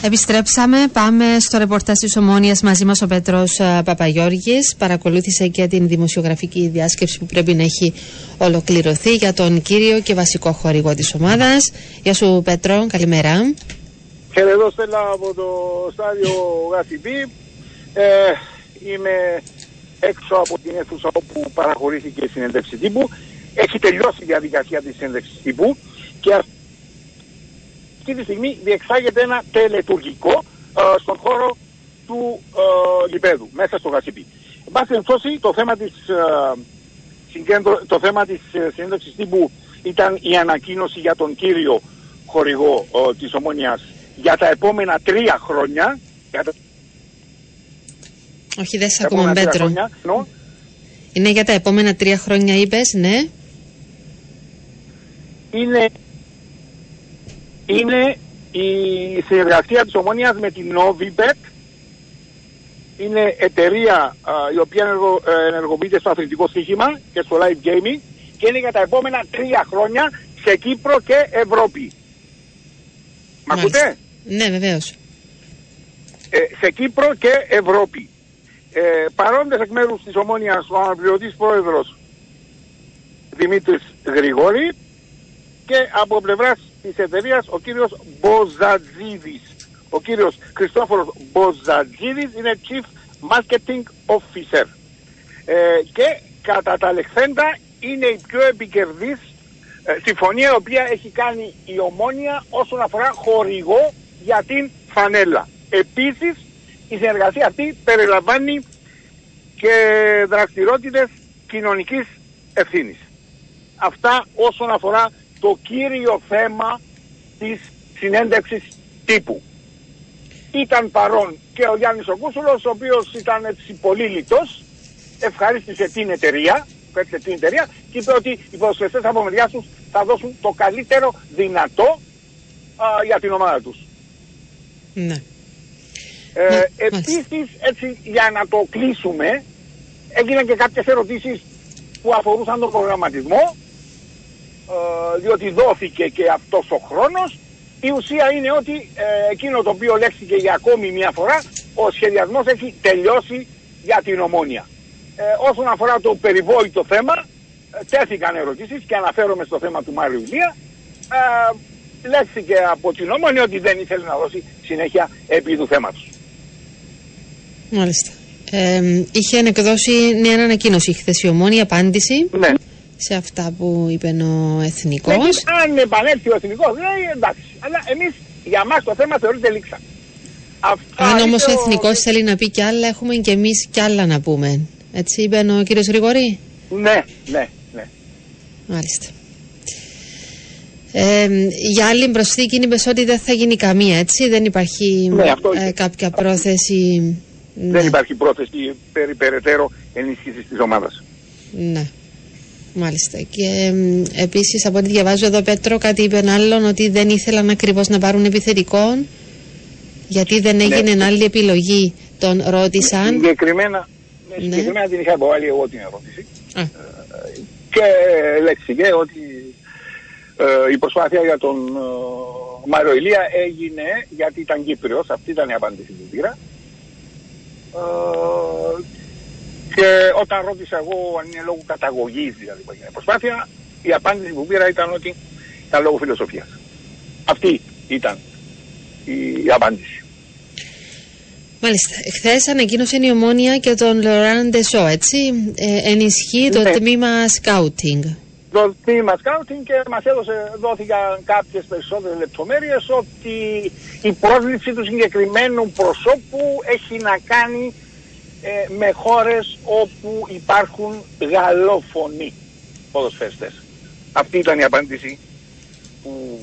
Επιστρέψαμε, πάμε στο ρεπορτάζ της Ομόνιας. Μαζί μας ο Πέτρος Παπαγιώργης παρακολούθησε και την δημοσιογραφική διάσκεψη που πρέπει να έχει ολοκληρωθεί για τον κύριο και βασικό χορηγό της ομάδας. Γεια σου Πέτρο, καλημέρα. Χαιρετώ Στέλλα από το στάδιο Γασιμπή. Ε, είμαι έξω από την αίθουσα όπου παραχωρήθηκε η συνέντευξη τύπου. Έχει τελειώσει η διαδικασία της συνέντευξης τύπου και αυτή τη στιγμή διεξάγεται ένα τελετουργικό ε, στον χώρο του ε, γηπέδου, μέσα στο Γασιμπί. Εν πάση περιπτώσει, το θέμα της, ε, της συνέντευξης τύπου ήταν η ανακοίνωση για τον κύριο χορηγό ε, της Ομόνιας για τα επόμενα τρία χρόνια. Για τα... Όχι, δεν σε ακούμε, Πέτρο. Χρόνια, νο... Είναι για τα επόμενα τρία χρόνια, είπες, ναι. Είναι... Είναι η συνεργασία της Ομόνιας με την Novibet. Είναι εταιρεία α, η οποία ενεργο, ενεργοποιείται στο αθλητικό στοίχημα και στο live gaming και είναι για τα επόμενα τρία χρόνια σε Κύπρο και Ευρώπη. Μ' ακούτε? Ναι, βεβαίως. Ε, σε Κύπρο και Ευρώπη. Ε, παρόντες εκ μέρους της Ομόνιας ο αναπληρωτής πρόεδρος Δημήτρης Γρηγόρη και από πλευράς της εταιρείας ο κύριος Μποζατζίδης. Ο κύριος Χριστόφορος Μποζατζίδης είναι Chief Marketing Officer. Ε, και κατά τα λεχθέντα είναι η πιο επικερδής ε, συμφωνία η οποία έχει κάνει η Ομόνια όσον αφορά χορηγό για την φανέλα. Επίσης η συνεργασία αυτή περιλαμβάνει και δραστηριότητες κοινωνικής ευθύνης. Αυτά όσον αφορά το κύριο θέμα της συνέντευξης τύπου. Ήταν παρόν και ο Γιάννης Οκούσουλος, ο οποίος ήταν έτσι πολύ λιτός, ευχαρίστησε την εταιρεία, την εταιρεία και είπε ότι οι προσφεστές από μεριά τους θα δώσουν το καλύτερο δυνατό α, για την ομάδα τους. Ναι. Ε, ναι. Επίσης, έτσι, για να το κλείσουμε, έγιναν και κάποιες ερωτήσεις που αφορούσαν τον προγραμματισμό, διότι δόθηκε και αυτός ο χρόνος. Η ουσία είναι ότι ε, εκείνο το οποίο λέχθηκε για ακόμη μια φορά, ο σχεδιασμός έχει τελειώσει για την Ομόνια. Ε, όσον αφορά το περιβόητο θέμα, τέθηκαν ερωτήσεις και αναφέρομαι στο θέμα του Μάριου Ηλία. Ε, λέχθηκε από την Ομόνια ότι δεν ήθελε να δώσει συνέχεια επί του θέματος. Μάλιστα. Ε, είχε εκδώσει μια ανακοίνωση χθες η Ομόνια, απάντηση. Ναι. Σε αυτά που είπε ο Εθνικός. Αν επανέλθει ο Εθνικός, λέει εντάξει. Αλλά εμείς, για μας το θέμα θεωρείται λήξα. Αυτά. Αν όμως ο Εθνικός ο... θέλει να πει κι άλλα, έχουμε κι εμείς κι άλλα να πούμε. Έτσι είπε ο κύριος Γρηγορή. Ναι, ναι, ναι. Μάλιστα. Ε, για άλλη προσθήκη είναι ότι δεν θα γίνει καμία, έτσι. Δεν υπάρχει ναι, ε, κάποια αυτό... πρόθεση. Δεν ναι. υπάρχει πρόθεση περί περαιτέρω ενίσχυσης της ομάδας. Ναι. Μάλιστα. Και ε, επίσης από ό,τι διαβάζω εδώ, Πέτρο, κάτι είπε άλλον ότι δεν ήθελαν ακριβώς να πάρουν επιθετικών γιατί δεν έγινε ναι. άλλη επιλογή. Τον ρώτησαν. Συγκεκριμένα, ναι. συγκεκριμένα την είχα αποβάλει εγώ την ερώτηση. Ε, και ελέγχθηκε ότι ε, η προσπάθεια για τον ε, Μάριο Ηλία έγινε γιατί ήταν Κύπριος. Αυτή ήταν η απάντηση που πήρα. Ε, Και όταν ρώτησα εγώ αν είναι λόγω καταγωγής, δηλαδή που έγινε προσπάθεια, η απάντηση που πήρα ήταν ότι ήταν λόγω φιλοσοφίας. Αυτή ήταν η απάντηση. Μάλιστα. Χθες ανακοίνωσε η Ομόνια και τον Λοράν Ντεσό, έτσι. Ε, ενισχύει ναι. το τμήμα σκάουτινγκ. Το τμήμα σκάουτινγκ και μας έδωσε, δόθηκαν κάποιες περισσότερες λεπτομέρειες ότι η πρόσληψη του συγκεκριμένου προσώπου έχει να κάνει Ε, με χώρες όπου υπάρχουν γαλλόφωνοι ποδοσφαιριστές. Αυτή ήταν η απάντηση που,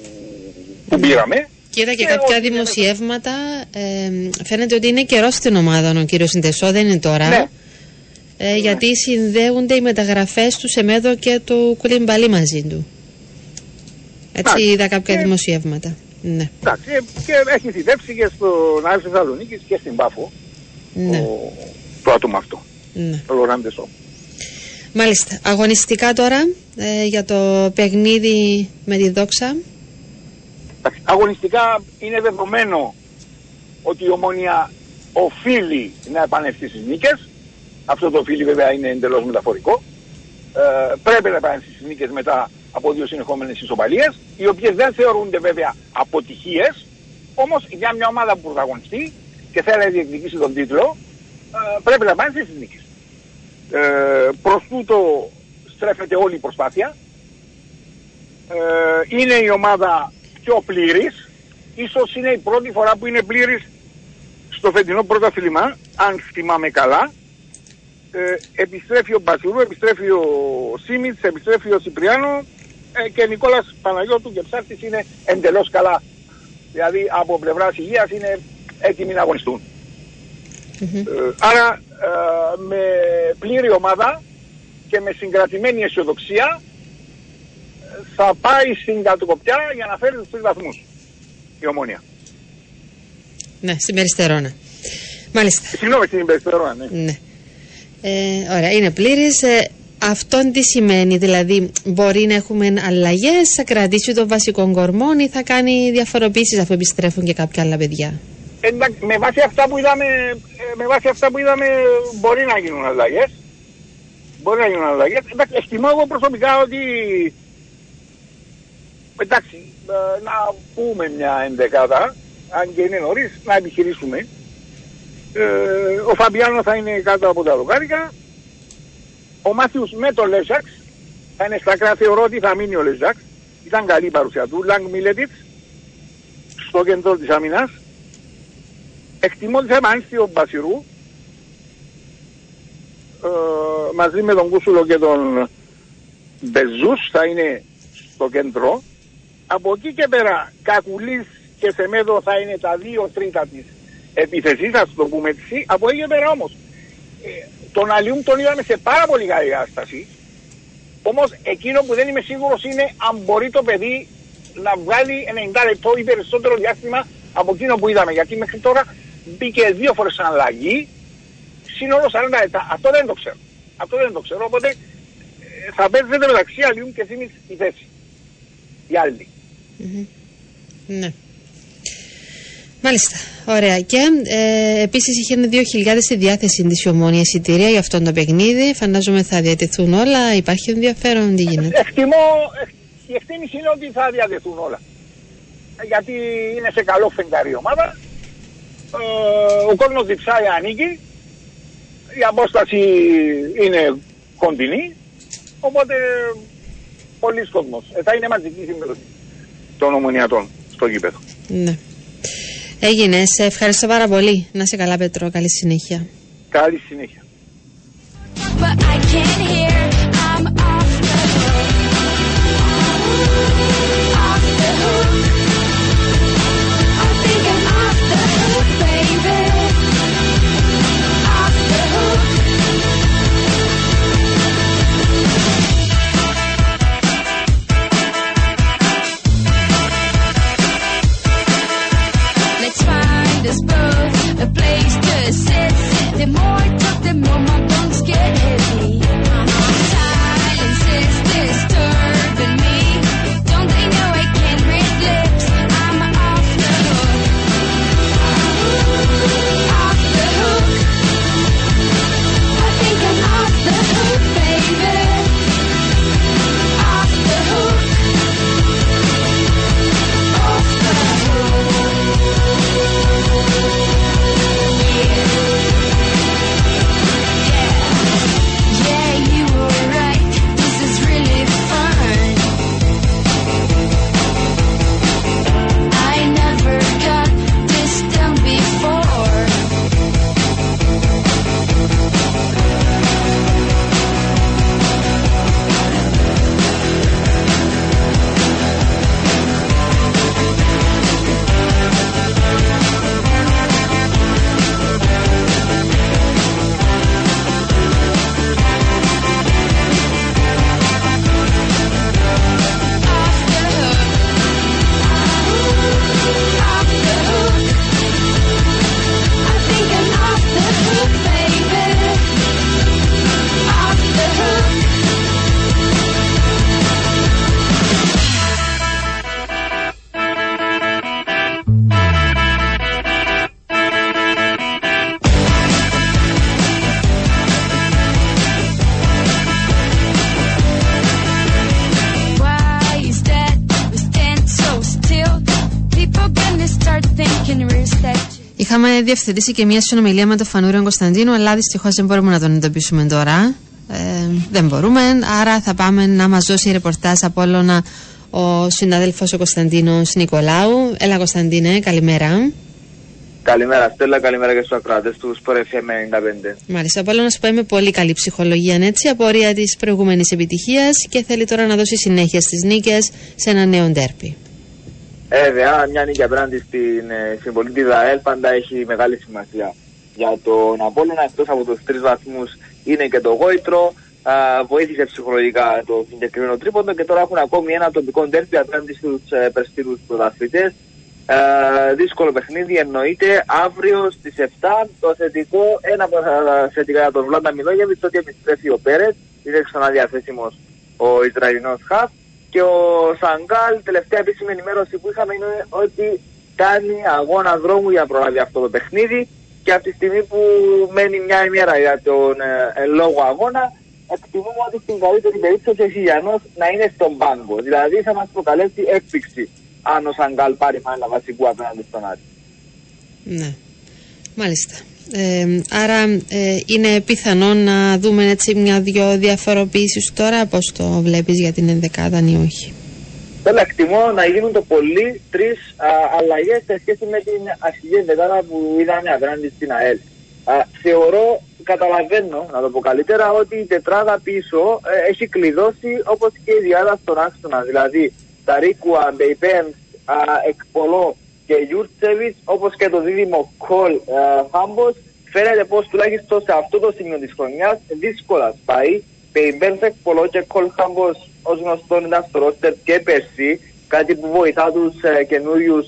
που πήραμε. Και είδα και, και κάποια ότι... δημοσιεύματα. Ε, φαίνεται ότι είναι καιρός στην ομάδα ο κύριος Ντεσό, δεν είναι τώρα. Ναι. Ε, ναι. Γιατί συνδέονται οι μεταγραφές του Σεμέδο και του Κουλιμπαλί μαζί του. Έτσι, Ά, είδα κάποια και... δημοσιεύματα. Ναι. Εντάξει, και έχει θητεύσει και στον Άρη Θεσσαλονίκη και στην ΠΑΦΟ. Ναι. Ο... το άτομο αυτό. Ναι. Το Λοράντε Σόμ. Μάλιστα. Αγωνιστικά τώρα ε, για το παιχνίδι με τη Δόξα. Εντάξει, αγωνιστικά είναι δεδομένο ότι η Ομόνια οφείλει να επανέλθει στις νίκες. Αυτό το οφείλει βέβαια είναι εντελώς μεταφορικό. Ε, πρέπει να επανέλθει στις νίκες μετά από δύο συνεχόμενες ισοπαλίες, οι οποίες δεν θεωρούνται βέβαια αποτυχίες, όμως για μια ομάδα που πρωταγωνιστεί και θέλει να διεκδικήσει τον τίτλο, ε, πρέπει να επανέλθει στις νίκες. Ε, προς τούτο στρέφεται όλη η προσπάθεια. Ε, είναι η ομάδα πιο πλήρης, ίσως είναι η πρώτη φορά που είναι πλήρης στο φετινό πρωτάθλημα, αν θυμάμαι καλά. Ε, επιστρέφει ο Μπασιρού, επιστρέφει ο Σίμιτς, επιστρέφει ο Σιπριάνο ε, και Νικόλας Παναγιώτου και Ψάρτης είναι εντελώς καλά. Δηλαδή από πλευράς υγείας είναι έτοιμοι να αγωνιστούν. Mm-hmm. ε, άρα ε, με πλήρη ομάδα και με συγκρατημένη αισιοδοξία θα πάει στην κατοκοπιά για να φέρει τους τρεις βαθμούς η Ομόνια. Ναι, στην Περιστερώνα. Μάλιστα. Συγγνώμη, στην Περιστερώνα, ναι. ναι. Ε, ωραία, είναι πλήρης. Ε, αυτόν τι σημαίνει, δηλαδή μπορεί να έχουμε αλλαγές, θα κρατήσει το βασικό κορμόν ή θα κάνει διαφοροποίησεις αφού επιστρέφουν και κάποια άλλα παιδιά? Ε, με βάση αυτά που είδαμε, με βάση αυτά που είδαμε μπορεί να γίνουν αλλαγές. Μπορεί να γίνουν αλλαγές. Εντάξει, εκτιμώ εγώ προσωπικά ότι εντάξει, ε, να πούμε μια ενδεκάδα, αν και είναι νωρίς, να επιχειρήσουμε. Ε, ο Φαμπιάνο θα είναι κάτω από τα δοκάρικα. Ο Μάθιους με το Λέζαξ θα είναι στα κράτη. Θεωρώ ότι θα μείνει ο Λέζαξ. Ήταν καλή η παρουσία του. Λαγκ Μιλέτιτς στο κέντρο της άμυνας. Εκτιμώ ότι θα εμφανιστεί ο Μπασιρού ε, μαζί με τον Κούσουλο και τον Μπεζούς θα είναι στο κέντρο. Από εκεί και πέρα Κακουλής και Σεμέδο θα είναι τα δύο τρίτα της επιθεσή, θα το πούμε έτσι. Από εκεί πέρα όμως, ε, τον Αλιούμ τον είδαμε σε πάρα πολύ καλή κατάσταση. Όμως εκείνο που δεν είμαι σίγουρος είναι αν μπορεί το παιδί να βγάλει ενενήντα λεπτό ή περισσότερο διάστημα από εκείνο που είδαμε. Γιατί μέχρι τώρα μπήκε δύο φορές αλλαγή, σύνολο σαράντα λεπτά. Αυτό δεν το ξέρω. Αυτό δεν το ξέρω. Οπότε ε, θα παίζεται μεταξύ Αλιούμ και Σίμιτς η θέση. Η άλλη. Mm-hmm. Ναι. Μάλιστα. Ωραία. Και ε, επίσης είχαν δύο χιλιάδες στη διάθεση της Ομόνια εισιτήρια για αυτό το παιχνίδι. Φαντάζομαι θα διατεθούν όλα. Υπάρχει ενδιαφέρον, τι γίνεται? Εκτιμώ, εκ, η εκτίμηση είναι ότι θα διατεθούν όλα. Γιατί είναι σε καλό φεγγαρί η ομάδα. Ε, ο κόσμος διψάει ανήκει. Η απόσταση είναι κοντινή. Οπότε πολλοί κόσμος. Ε, θα είναι μαζική συμμετοχή των Ομονιατών στο γήπεδο. Ναι. Έγινε. Σε ευχαριστώ πάρα πολύ. Να είσαι καλά, Πέτρο. Καλή συνέχεια. Καλή συνέχεια. Place to sit, sit. The more I talk, the more my bones get heavy. Είχαμε διευθετήσει και μια συνομιλία με τον Φανούριο Κωνσταντίνου, αλλά δυστυχώς δεν μπορούμε να τον εντοπίσουμε τώρα. Ε, δεν μπορούμε, άρα θα πάμε να μας δώσει ρεπορτάζ από Απόλλωνα ο συνάδελφος ο Κωνσταντίνος Νικολάου. Έλα Κωνσταντίνε, καλημέρα. Καλημέρα Στέλλα, καλημέρα και στους ακροατές του Sport εφ εμ ενενήντα πέντε. Μάλιστα, από όλο να σου πω, είμαι πολύ καλή ψυχολογία, έτσι, απορία της προηγούμενης επιτυχίας και θέλει τώρα να δώσει συνέχεια στις νίκες σε ένα νέο ντέρπι. Βέβαια, μια νίκη απέναντι στην ε, συμπολίτηδα ΑΕΛ πάντα έχει μεγάλη σημασία. Για τον Απόλλωνα, εκτός από τους τρεις βαθμούς, είναι και το γόητρο. Ε, βοήθησε ψυχολογικά το συγκεκριμένο τρίποντο και τώρα έχουν ακόμη ένα τοπικό ντέρπι απέναντι στους ε, περσινούς πρωταθλητές. Uh, δύσκολο παιχνίδι εννοείται. Αύριο στις επτά το θετικό, ένα από τα θετικά για τον Βλάντα Μιλόγεβιτς, ότι επιστρέφει ο Πέρετ, είναι ξανά διαθέσιμος ο Ισραηλινός χαφ, και ο Σανγκάλ, τελευταία επίσημη ενημέρωση που είχαμε είναι ότι κάνει αγώνα δρόμου για να προλάβει αυτό το παιχνίδι, και από τη στιγμή που μένει μια ημέρα για τον ε, ε, λόγο αγώνα, εκτιμούμε ότι στην καλύτερη περίπτωση ο Χιλιανός να είναι στον πάγκο, δηλαδή θα μας προκαλέσει έκπληξη αν ο Σανγκάλ πάρει μάλλον βασικού απέναντι στον Άρη. Ναι, μάλιστα. Ε, άρα ε, είναι πιθανό να δούμε έτσι μια-δυο διαφοροποιήσεις τώρα, πώς το βλέπεις για την ενδεκάδα, αν ή όχι? Θέλω εκτιμώ να γίνουν το πολύ τρεις α, αλλαγές σε σχέση με την αρχική ενδεκάδα που είδαμε απέναντι στην ΑΕΛ. Α, θεωρώ, καταλαβαίνω, να το πω καλύτερα, ότι η τετράδα πίσω ε, έχει κλειδώσει όπως και η διάδα στον άξονα, δηλαδή Ταρίκουα, Μπεϊπέν, Εκπολό και Γιούρτσεβιτς, όπως και το δίδυμο Κολ Χάμπος, φαίνεται πως τουλάχιστον σε αυτό το σημείο της χρονιάς δύσκολα σπάει. Μπεϊπέν, Εκπολό και Κολ Χάμπος ως γνωστόν ήταν στο ρόστερ και πέρσι, κάτι που βοηθά τους ε, καινούριους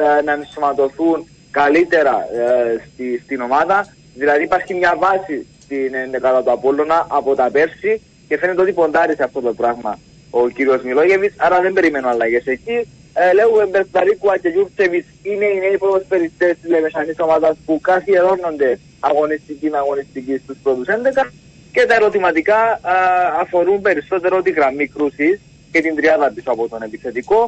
ε, να ενσωματωθούν καλύτερα ε, στη, στην ομάδα. Δηλαδή υπάρχει μια βάση στην ενδεκάδα του Απόλλωνα από τα πέρσι και φαίνεται ότι ποντάρει σε αυτό το πράγμα ο κύριος Μιλόγεβιτς, άρα δεν περιμένω αλλαγές εκεί. Ε, Λέγουμε Μπερταρίκουα και Γιούρτσεβιτς είναι οι νέοι ποδοσφαιριστές της λεμεσανής ομάδας που καθιερώνονται αγωνιστική με αγωνιστική στους πρώτους έντεκα, και τα ερωτηματικά α, αφορούν περισσότερο τη γραμμή κρούσης και την τριάδα πίσω από τον επιθετικό.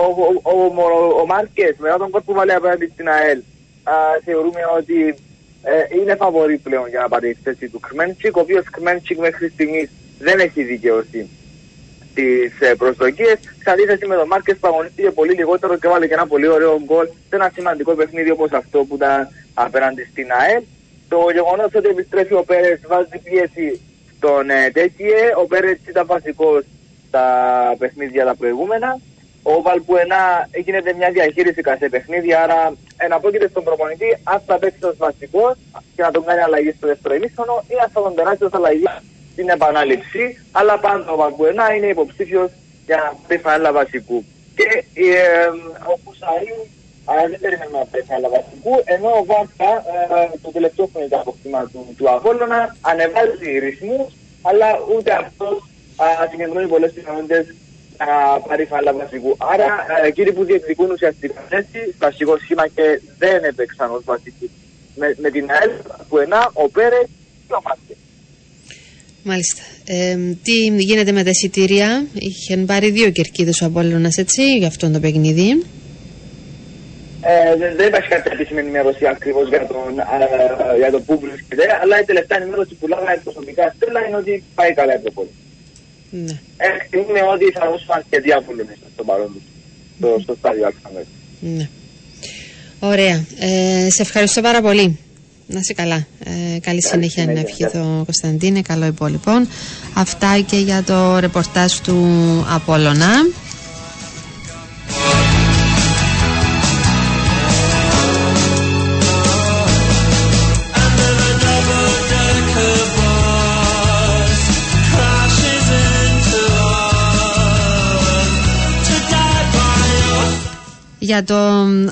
Ο, ο, ο, ο, ο Μάρκες μετά τον κόρ που βάλει απέναντι στην ΑΕΛ α, θεωρούμε ότι ε, είναι φαβορή πλέον για να πάρει η θέση του Κμέντσικ, ο οποίος Κμέντσικ μέχρι στιγμής δεν έχει δικαιωθεί τις προσδοκίες, σε αντίθεση με τον Μάρκες που αγωνίστηκε πολύ λιγότερο και βάλε και ένα πολύ ωραίο γκολ σε ένα σημαντικό παιχνίδι όπως αυτό που ήταν απέναντι στην ΑΕΛ. Το γεγονός ότι επιστρέφει ο Πέρες βάζει πίεση στον Τέκιε. Ο Πέρες ήταν βασικός στα παιχνίδια τα προηγούμενα. Ο Βαλπουενά γίνεται μια διαχείριση κάθε παιχνίδι, άρα εναπόκειται στον προπονητή ας θα παίξει ως βασικός και να τον κάνει αλλαγή στο δεύτερο ημίχρονο ή ας θα τον περάσει ως αλλαγή στην επανάληψη, αλλά πάντα ο Βαγκουενά είναι υποψήφιος για πεφάλα βασικού. Και ε, ο Κουσαΐ δεν περιμένουμε να πεφάλα βασικού, ενώ ο Βάρκα, ε, το τελευταίο χρονικό αποκτήμα του, του Απόλλωνα, ανεβάζει ρυθμούς, αλλά ούτε αυτός συγκεντρώνει πολλές πιθανότητες να πάρει φάλα βασικού. Άρα, ε, κύριοι που διεκδικούν ουσιαστικά θέση, βασικό σχήμα και δεν έπαιξαν ως βασικοί. Με, με την ΑΕΛ, που ενά, ο Πέρες και ο Μάσκες. Μάλιστα. Ε, τι γίνεται με τα εισιτήρια? Είχαν πάρει δύο κερκίδες ο Απόλλωνας, έτσι, για αυτό το παιχνίδι. Ε, δεν, δεν υπάρχει κάποια επίσημη ενημέρωση ακριβώς για, για το που βρίσκεται, αλλά η τελευταία ενημέρωση που λάβαμε προσωπικά Στέλλα είναι ότι πάει καλά η Ακρόπολη. Ναι. Εκτιμούμε ότι θα δώσουμε και διάφορες στο παρόν του, στο, στο στάδιο Αλεξανδρέας. Ναι. Ωραία. Ε, σε ευχαριστώ πάρα πολύ. Να είσαι καλά. Ε, καλή συνέχεια να ευχηθώ, Κωνσταντίνε. Καλό υπόλοιπο. Αυτά και για το ρεπορτάζ του Απόλλωνα. Για το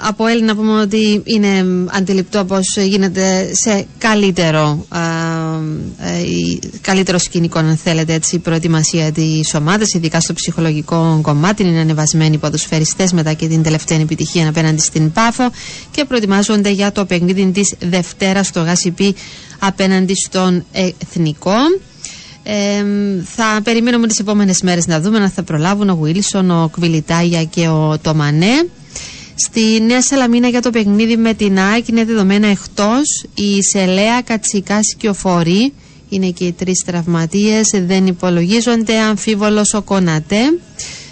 ΑΠΟΕΛ να πούμε ότι είναι αντιληπτό πως γίνεται σε καλύτερο, α, καλύτερο σκηνικό, αν θέλετε, έτσι, η προετοιμασία της ομάδας, ειδικά στο ψυχολογικό κομμάτι. Είναι ανεβασμένοι οι ποδοσφαιριστές μετά και την τελευταία επιτυχία απέναντι στην ΠΑΦΟ και προετοιμάζονται για το παιχνίδι της Δευτέρας στο ΓΑΣΥΠΗ απέναντι στον Εθνικό. Ε, θα περιμένουμε τις επόμενες μέρες να δούμε αν θα προλάβουν ο Γουίλσον, ο Κβιλιτάγια και ο Τομανέ. Στη Νέα Σαλαμίνα για το παιχνίδι με την ΑΕΚ είναι δεδομένα εκτός η Σελέα, Κατσικά, Σκιοφορή. Είναι και οι τρεις τραυματίες, δεν υπολογίζονται. Αμφίβολος ο Κονατέ.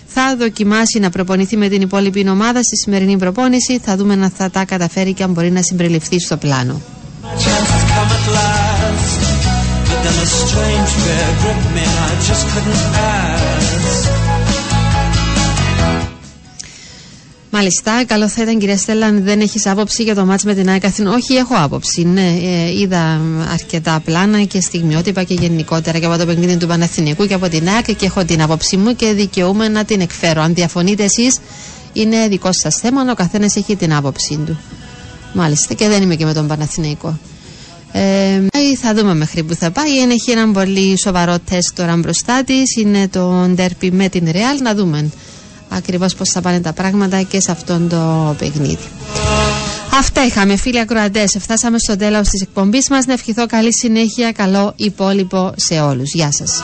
Θα δοκιμάσει να προπονηθεί με την υπόλοιπη ομάδα στη σημερινή προπόνηση. Θα δούμε αν θα τα καταφέρει και αν μπορεί να συμπεριληφθεί στο πλάνο. Μάλιστα, καλό θα ήταν, κυρία Στέλλα, αν δεν έχεις άποψη για το μάτς με την ΑΕΚ Αθηνών. Όχι, έχω άποψη. Ναι, ε, είδα αρκετά πλάνα και στιγμιότυπα και γενικότερα και από το παιχνίδι του Παναθηναϊκού και από την ΑΕΚ και έχω την άποψή μου και δικαιούμαι να την εκφέρω. Αν διαφωνείτε εσείς, είναι δικό σας θέμα, ο καθένας έχει την άποψή του. Μάλιστα, και δεν είμαι και με τον Παναθηναϊκό. Ε, θα δούμε μέχρι που θα πάει. Έχει έναν πολύ σοβαρό τεστ τώρα μπροστά της. Είναι το ντέρπι με την Ρεάλ. Να δούμε ακριβώς πώς θα πάνε τα πράγματα και σε αυτόν το παιχνίδι. Αυτά είχαμε, φίλοι ακροατές. Φτάσαμε στο τέλος της εκπομπής μας. Να ευχηθώ καλή συνέχεια, καλό υπόλοιπο σε όλους. Γεια σας.